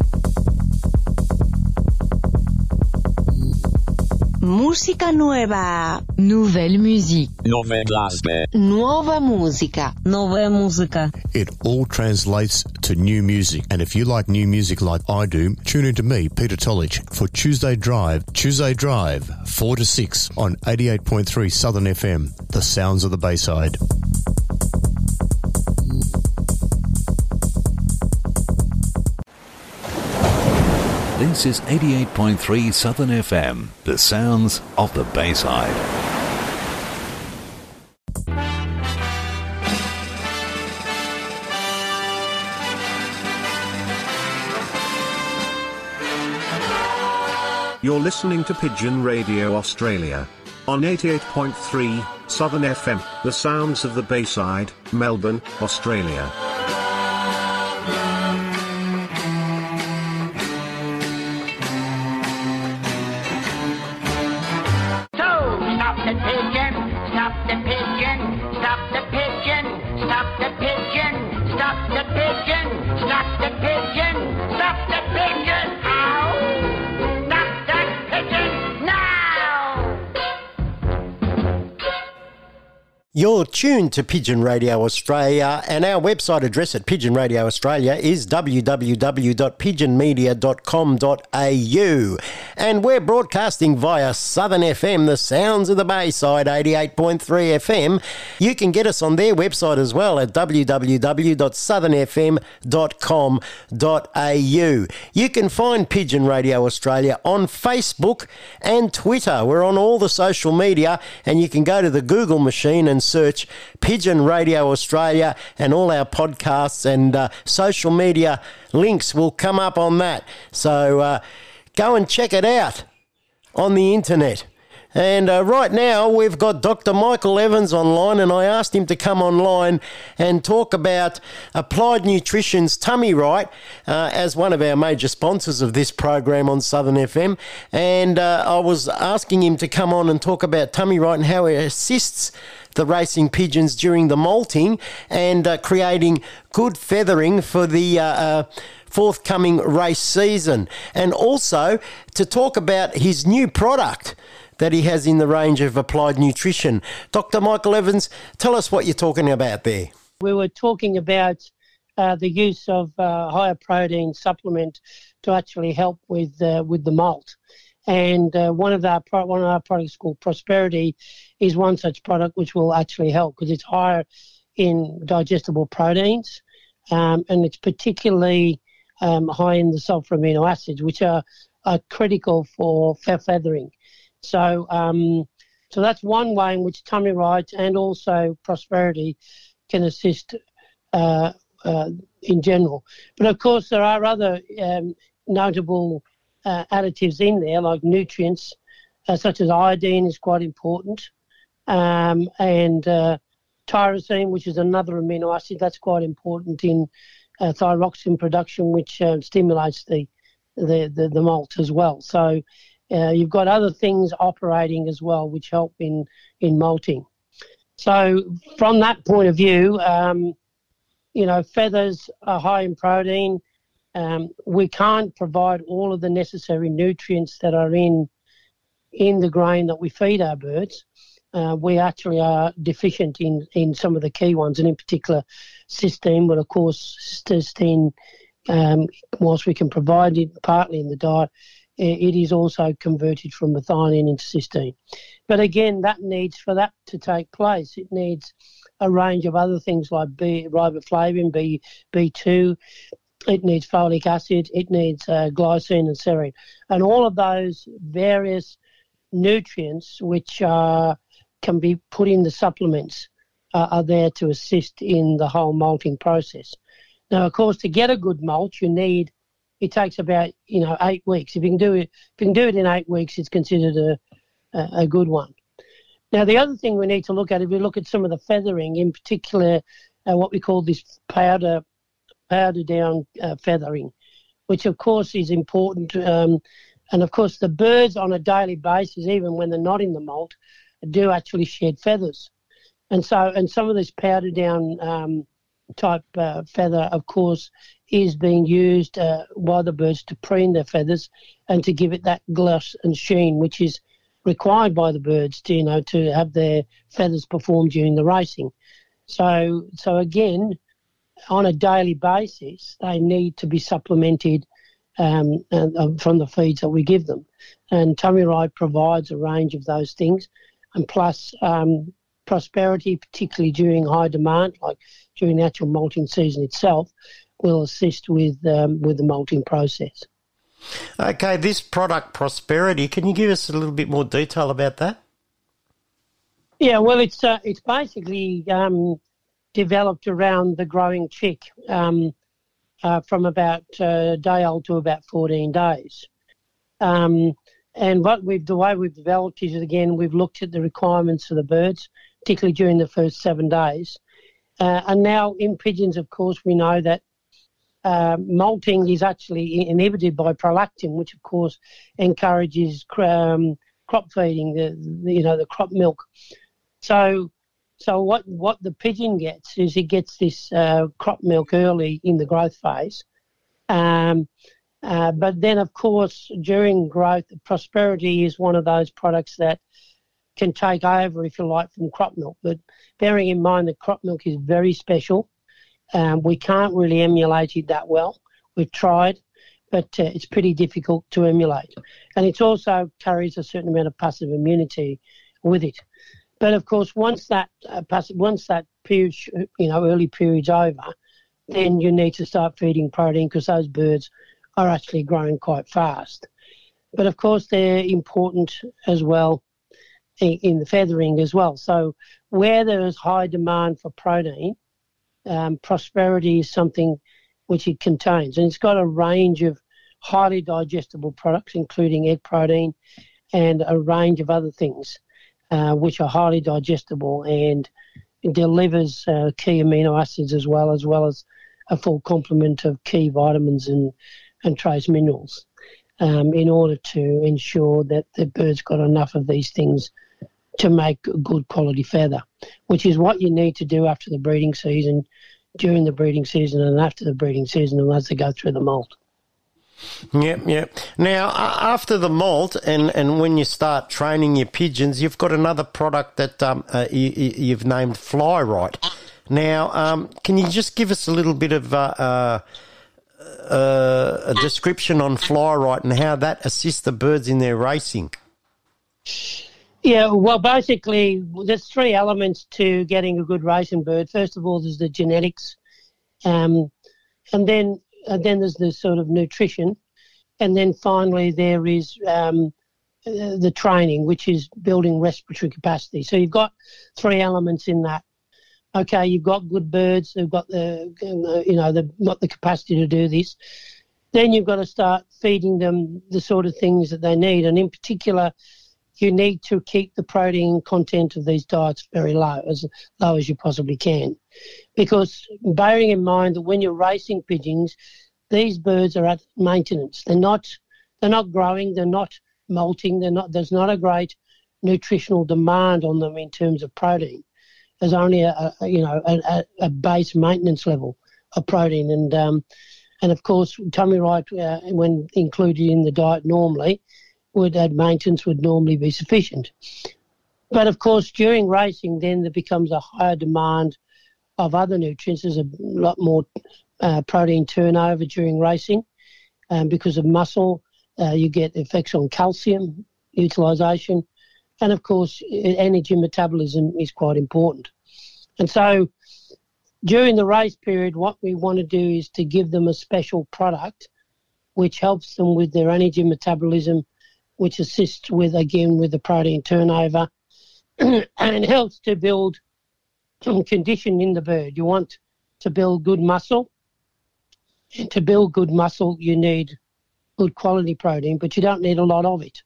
Música nueva. Nouvelle musique. Nueva música. Nueva música. It all translates to new music. And if you like new music like I do, tune in to me, Peter Tollich, for Tuesday Drive. Tuesday Drive, 4 to 6 on 88.3 Southern FM, the sounds of the Bayside. This is 88.3 Southern FM, the sounds of the Bayside. You're listening to Pigeon Radio Australia on 88.3 Southern FM, the sounds of the Bayside, Melbourne, Australia. You're tuned to Pigeon Radio Australia, and our website address at Pigeon Radio Australia is www.pigeonmedia.com.au. And we're broadcasting via Southern FM, the sounds of the Bayside, 88.3 FM. You can get us on their website as well at www.southernfm.com.au. You can find Pigeon Radio Australia on Facebook and Twitter. We're on all the social media, and you can go to the Google machine and search Pigeon Radio Australia, and all our podcasts and social media links will come up on that. So go and check it out on the internet. And right now we've got Dr. Michael Evans online, and I asked him to come online and talk about Applied Nutrition's Tummy Right as one of our major sponsors of this program on Southern FM. And I was asking him to come on and talk about Tummy Right and how it assists the racing pigeons during the molting and creating good feathering for the forthcoming race season. And also to talk about his new product that he has in the range of Applied Nutrition. Dr. Michael Evans, tell us what you're talking about there. We were talking about the use of higher protein supplement to actually help with the molt. And one of our products called Prosperity is one such product which will actually help because it's higher in digestible proteins, and it's particularly high in the sulfur amino acids, which are critical for feathering. So so that's one way in which Tummy Right and also Prosperity can assist in general. But, of course, there are other notable additives in there, like nutrients, such as iodine is quite important, and tyrosine, which is another amino acid, that's quite important in thyroxine production, which stimulates the molt as well. So you've got other things operating as well which help in molting. So from that point of view, feathers are high in protein. We can't provide all of the necessary nutrients that are in the grain that we feed our birds. We actually are deficient in some of the key ones, and in particular cysteine. But, of course, cysteine, whilst we can provide it partly in the diet, it is also converted from methionine into cysteine. But again, for that to take place, it needs a range of other things like riboflavin, B2. It needs folic acid. It needs glycine and serine. And all of those various nutrients which can be put in the supplements are there to assist in the whole molting process. Now, of course, to get a good molt, it takes about 8 weeks. If you can do it in 8 weeks, it's considered a good one. Now, the other thing we need to look at, if we look at some of the feathering, in particular, what we call this powder down feathering, which of course is important. And of course, the birds on a daily basis, even when they're not in the molt, do actually shed feathers. And some of this powder down type feather, of course, is being used by the birds to preen their feathers and to give it that gloss and sheen which is required by the birds to have their feathers perform during the racing. So again, on a daily basis, they need to be supplemented from the feeds that we give them. And Tummy Right provides a range of those things, and plus Prosperity, particularly during high demand, like during the actual molting season itself, will assist with the molting process. Okay, this product Prosperity, can you give us a little bit more detail about that? Yeah, well, it's basically developed around the growing chick from about day old to about 14 days. And what the way we've developed is, again, we've looked at the requirements of the birds, particularly during the first 7 days. And now in pigeons, of course, we know that molting is actually inhibited by prolactin, which, of course, encourages crop feeding, the crop milk. So what the pigeon gets is it gets this crop milk early in the growth phase. But then, of course, during growth, Prosperity is one of those products that can take over, if you like, from crop milk. But bearing in mind that crop milk is very special, we can't really emulate it that well. We've tried, but it's pretty difficult to emulate. And it also carries a certain amount of passive immunity with it. But, of course, once that period, early period's over, then you need to start feeding protein because those birds are actually growing quite fast. But, of course, they're important as well in the feathering as well. So where there is high demand for protein, Prosperity is something which it contains. And it's got a range of highly digestible products, including egg protein and a range of other things, which are highly digestible, and it delivers key amino acids as well as a full complement of key vitamins and trace minerals in order to ensure that the bird's got enough of these things to make good quality feather, which is what you need to do after the breeding season, during the breeding season and after the breeding season, and as they go through the molt. Yep. Now, after the molt and when you start training your pigeons, you've got another product that you've named Fly Right. Now, can you just give us a little bit of a description on Fly Right and how that assists the birds in their racing? Yeah, well, basically, there's three elements to getting a good racing bird. First of all, there's the genetics, and then there's the sort of nutrition, and then finally there is the training, which is building respiratory capacity. So you've got three elements in that. Okay, you've got good birds who've got the capacity to do this. Then you've got to start feeding them the sort of things that they need, and in particular, you need to keep the protein content of these diets very low as you possibly can, because bearing in mind that when you're racing pigeons, these birds are at maintenance. They're not growing. They're not molting. There's not a great nutritional demand on them in terms of protein. There's only a base maintenance level of protein, and of course Tummy Right, when included in the diet normally, would add maintenance would normally be sufficient. But of course during racing then there becomes a higher demand of other nutrients. There's a lot more protein turnover during racing because of muscle. You get effects on calcium utilisation, and of course energy metabolism is quite important. And so during the race period what we want to do is to give them a special product which helps them with their energy metabolism, which assists with the protein turnover and helps to build condition in the bird. You want to build good muscle. And to build good muscle, you need good quality protein, but you don't need a lot of it.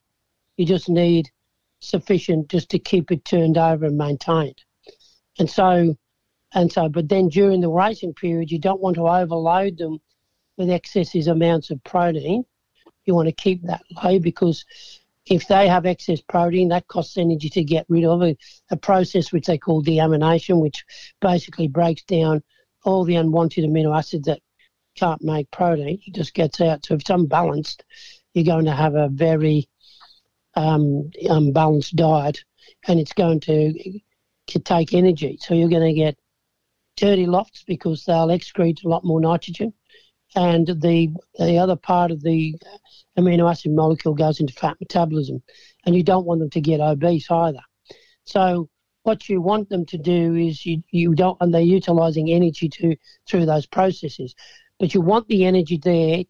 You just need sufficient just to keep it turned over and maintained. And so, but then during the racing period, you don't want to overload them with excessive amounts of protein. You want to keep that low because if they have excess protein, that costs energy to get rid of a process which they call deamination, which basically breaks down all the unwanted amino acids that can't make protein. It just gets out. So if it's unbalanced, you're going to have a very unbalanced diet, and it's going to take energy. So you're going to get dirty lofts because they'll excrete a lot more nitrogen. And the other part of the amino acid molecule goes into fat metabolism, and you don't want them to get obese either. So what you want them to do is you don't, and they're utilising energy through those processes, but you want the energy there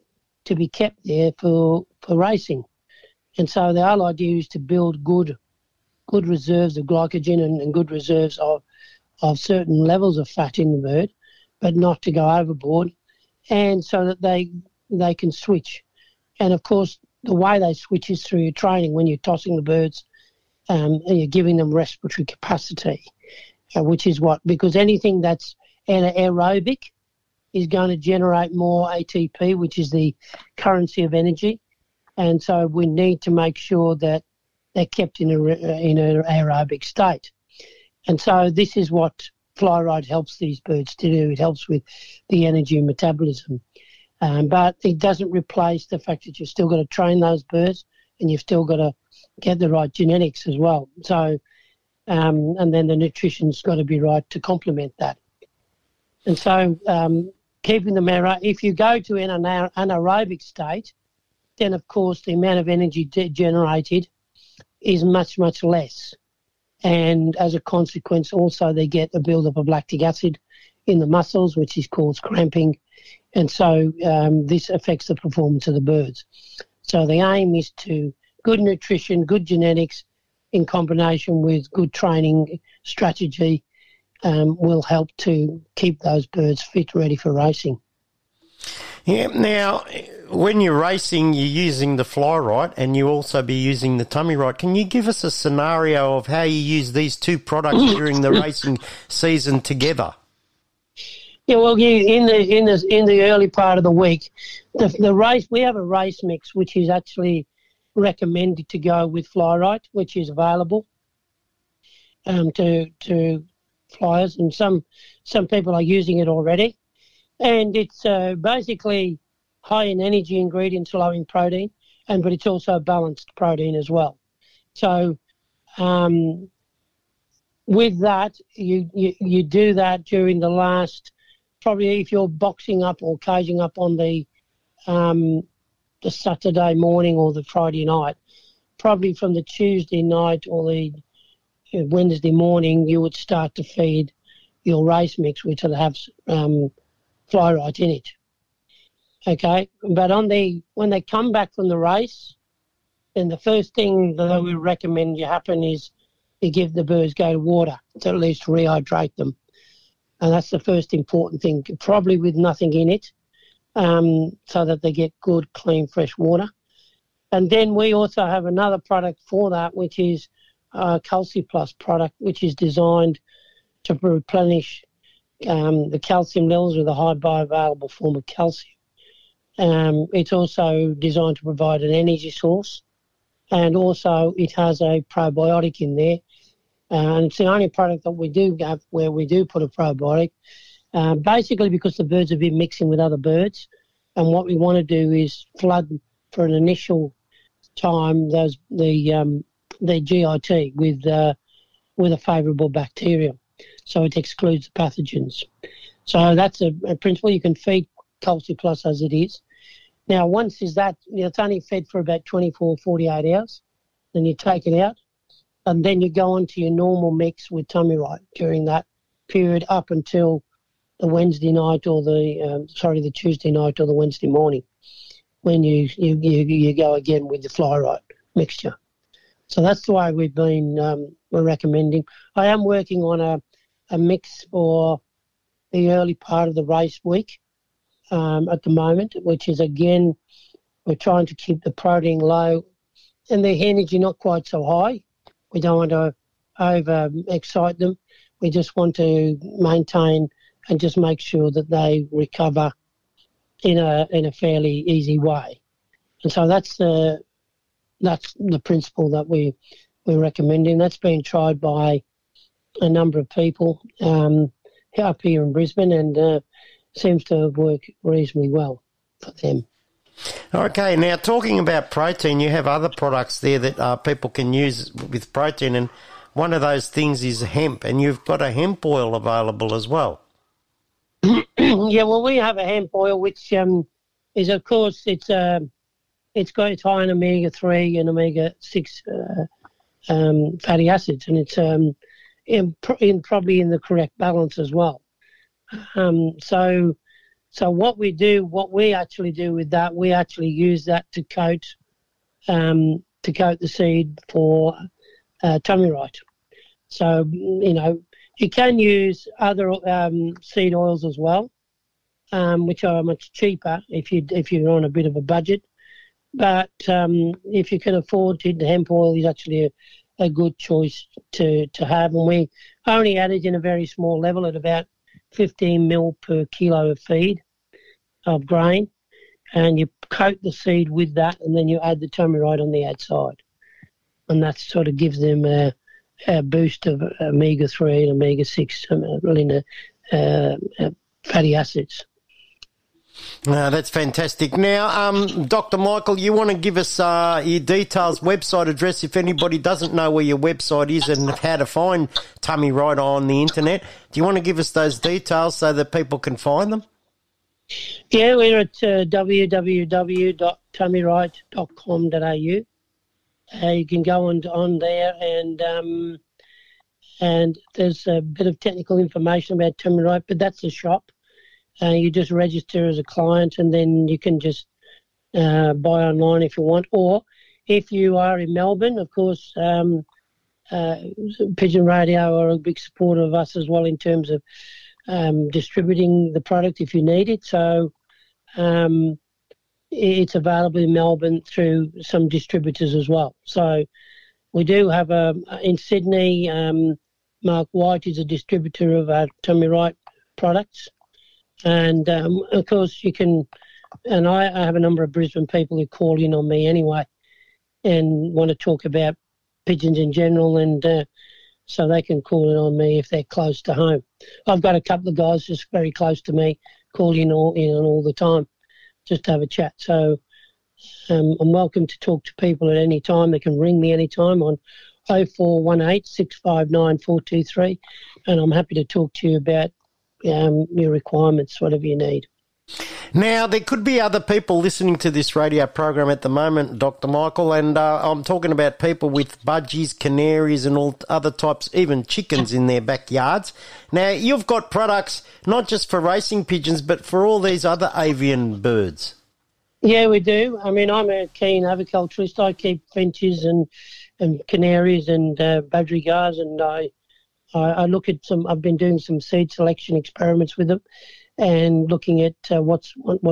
to be kept there for racing. And so the whole idea is to build good reserves of glycogen and good reserves of certain levels of fat in the bird, but not to go overboard, and so that they can switch. And, of course, the way they switch is through your training when you're tossing the birds and you're giving them respiratory capacity, which is what – because anything that's anaerobic is going to generate more ATP, which is the currency of energy. And so we need to make sure that they're kept in an aerobic state. And so this is what Fly-Rite helps these birds to do. It helps with the energy metabolism. But it doesn't replace the fact that you've still got to train those birds and you've still got to get the right genetics as well. So, and then the nutrition's got to be right to complement that. And so keeping them aerobic, if you go to an anaerobic state, then, of course, the amount of energy generated is much, much less. And as a consequence, also they get a buildup of lactic acid in the muscles, which is called cramping. And so this affects the performance of the birds. So the aim is to good nutrition, good genetics in combination with good training strategy will help to keep those birds fit, ready for racing. Yeah. Now, when you're racing, you're using the Fly-Rite and you also be using the Tummy Right. Can you give us a scenario of how you use these two products during the racing season together? Yeah, well, in the early part of the week, the race, we have a race mix which is actually recommended to go with Fly-Rite, which is available to flyers, and some people are using it already. And it's basically high in energy ingredients, low in protein, but it's also balanced protein as well. So with that, you do that during the last. Probably if you're boxing up or caging up on the Saturday morning or the Friday night, probably from the Tuesday night or the Wednesday morning, you would start to feed your race mix, which will have Fly-Rite in it. Okay, but when they come back from the race, then the first thing that we recommend you happen is you give the birds go to water to at least rehydrate them. And that's the first important thing, probably with nothing in it, so that they get good, clean, fresh water. And then we also have another product for that, which is a Calci Plus product, which is designed to replenish the calcium levels with a high bioavailable form of calcium. It's also designed to provide an energy source, and also it has a probiotic in there. And it's the only product that we do have where we do put a probiotic, basically because the birds have been mixing with other birds. And what we want to do is flood for an initial time their GIT with a favourable bacterium, so it excludes the pathogens. So that's a principle. You can feed Calci Plus as it is. Now, once is that, it's only fed for about 24, 48 hours, then you take it out. And then you go on to your normal mix with Tummy Right during that period up until the Wednesday night or the Tuesday night or the Wednesday morning when you go again with the Fly-Rite mixture. So that's the way we've been we're recommending. I am working on a mix for the early part of the race week at the moment, which is again we're trying to keep the protein low and the energy not quite so high. We don't want to over-excite them. We just want to maintain and just make sure that they recover in a fairly easy way. And so that's the principle that we're recommending. That's been tried by a number of people up here in Brisbane and seems to work reasonably well for them. Okay, now talking about protein, you have other products there that people can use with protein, and one of those things is hemp, and you've got a hemp oil available as well. Yeah, well, we have a hemp oil, which is, of course, it's got its high in omega-3 and omega-6 fatty acids, and it's probably in the correct balance as well. So So what we actually do with that, we actually use that to coat the seed for Tummy Right. So, you know, you can use other seed oils as well, which are much cheaper if you're on a bit of a budget. But if you can afford it, the hemp oil is actually a good choice to have. And we only add it in a very small level at about 15 mil per kilo of feed of grain. And you coat the seed with that, and then you add the Tummy Right on the outside. And that sort of gives them a boost of omega-3 and omega-6 fatty acids. That's fantastic. Now, Dr. Michael, you want to give us your details, website address, if anybody doesn't know where your website is and how to find Tummy Right on the internet. Do you want to give us those details so that people can find them? Yeah, we're at www.tummyright.com.au. You can go on there, and there's a bit of technical information about Tummy Right, but that's the shop. You just register as a client, and then you can just buy online if you want. Or if you are in Melbourne, of course, Pigeon Radio are a big supporter of us as well in terms of distributing the product if you need it. So it's available in Melbourne through some distributors as well. So we do have in Sydney, Mark White is a distributor of our Tummy Right products. And, of course, you can – and I have a number of Brisbane people who call in on me anyway and want to talk about pigeons in general, and so they can call in on me if they're close to home. I've got a couple of guys just very close to me call in all the time just to have a chat. So I'm welcome to talk to people at any time. They can ring me any time on 0418 659 423, and I'm happy to talk to you about your requirements, whatever you need. Now, there could be other people listening to this radio program at the moment, Dr. Michael, and I'm talking about people with budgies, canaries and all other types, even chickens in their backyards. Now, you've got products not just for racing pigeons but for all these other avian birds. Yeah, we do. I mean, I'm a keen aviculturist. I keep finches and canaries and budgerigars, and I look at some. I've been doing some seed selection experiments with them, and looking at what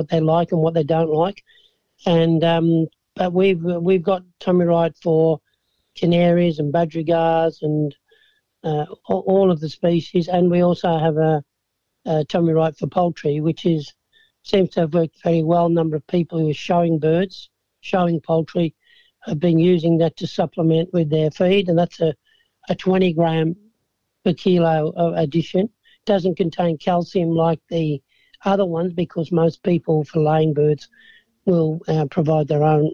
they like and what they don't like. And but we've got Tummy Right for canaries and budgerigars and all of the species. And we also have a Tummy Right for poultry, which seems to have worked very well. A number of people who are showing poultry, have been using that to supplement with their feed, and that's a 20 gram. Per kilo addition. Doesn't contain calcium like the other ones, because most people for laying birds will provide their own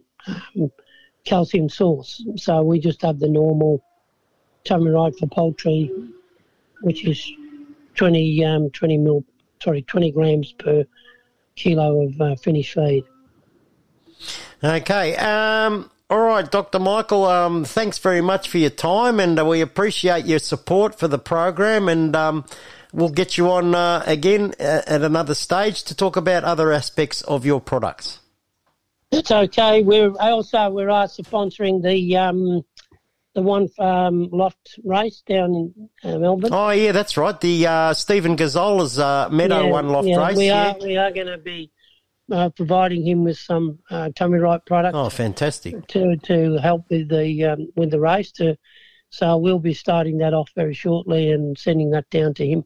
calcium source. So we just have the normal Tummy Right for poultry, which is 20 grams per kilo of finished feed. Okay. All right, Dr. Michael, thanks very much for your time, and we appreciate your support for the program, and we'll get you on again at another stage to talk about other aspects of your products. It's okay. We are sponsoring the one loft race down in Melbourne. Oh, yeah, that's right, the Stephen Gazzola's Meadow One Loft race. We are going to be providing him with some Tummy Right products. Oh, fantastic! To help with the race. So we'll be starting that off very shortly and sending that down to him.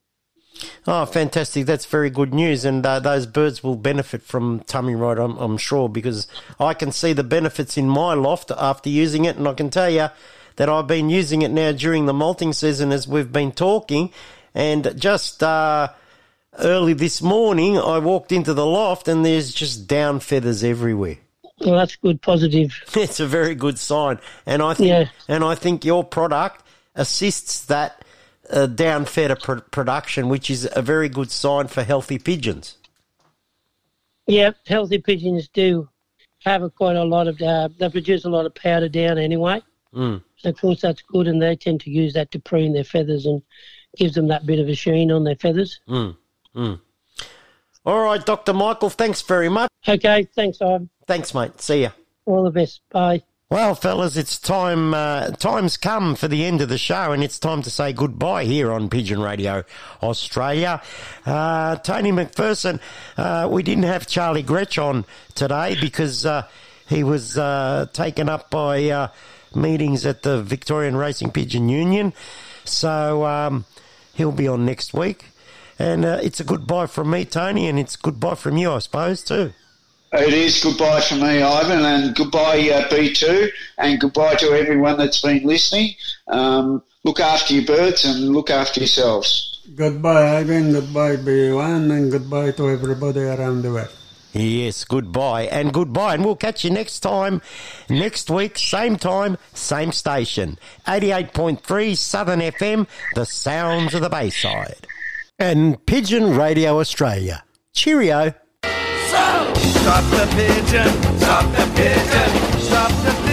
Oh, fantastic! That's very good news, and those birds will benefit from Tummy Right, I'm sure, because I can see the benefits in my loft after using it, and I can tell you that I've been using it now during the molting season as we've been talking, and just. Early this morning, I walked into the loft and there's just down feathers everywhere. Well, that's good, positive. It's a very good sign, and I think your product assists that down feather production, which is a very good sign for healthy pigeons. Yeah, healthy pigeons do have quite a lot of. They produce a lot of powder down anyway. Mm. Of course, that's good, and they tend to use that to preen their feathers and gives them that bit of a sheen on their feathers. Mm. Mm. All right, Dr. Michael, thanks very much. Okay, thanks, Ivan. Thanks, mate. See ya. All the best. Bye. Well, fellas, it's time. Time's come for the end of the show, and it's time to say goodbye here on Pigeon Radio Australia. Tony McPherson, we didn't have Charlie Gretsch on today because he was taken up by meetings at the Victorian Racing Pigeon Union. So he'll be on next week. And it's a goodbye from me, Tony, and it's goodbye from you, I suppose, too. It is goodbye from me, Ivan, and goodbye B2, and goodbye to everyone that's been listening. Look after your birds and look after yourselves. Goodbye, Ivan, goodbye B1, and goodbye to everybody around the world. Yes, goodbye and goodbye, and we'll catch you next time, next week, same time, same station, 88.3 Southern FM, the sounds of the Bayside. And Pigeon Radio Australia. Cheerio. Stop the pigeon, stop the pigeon, stop the pigeon.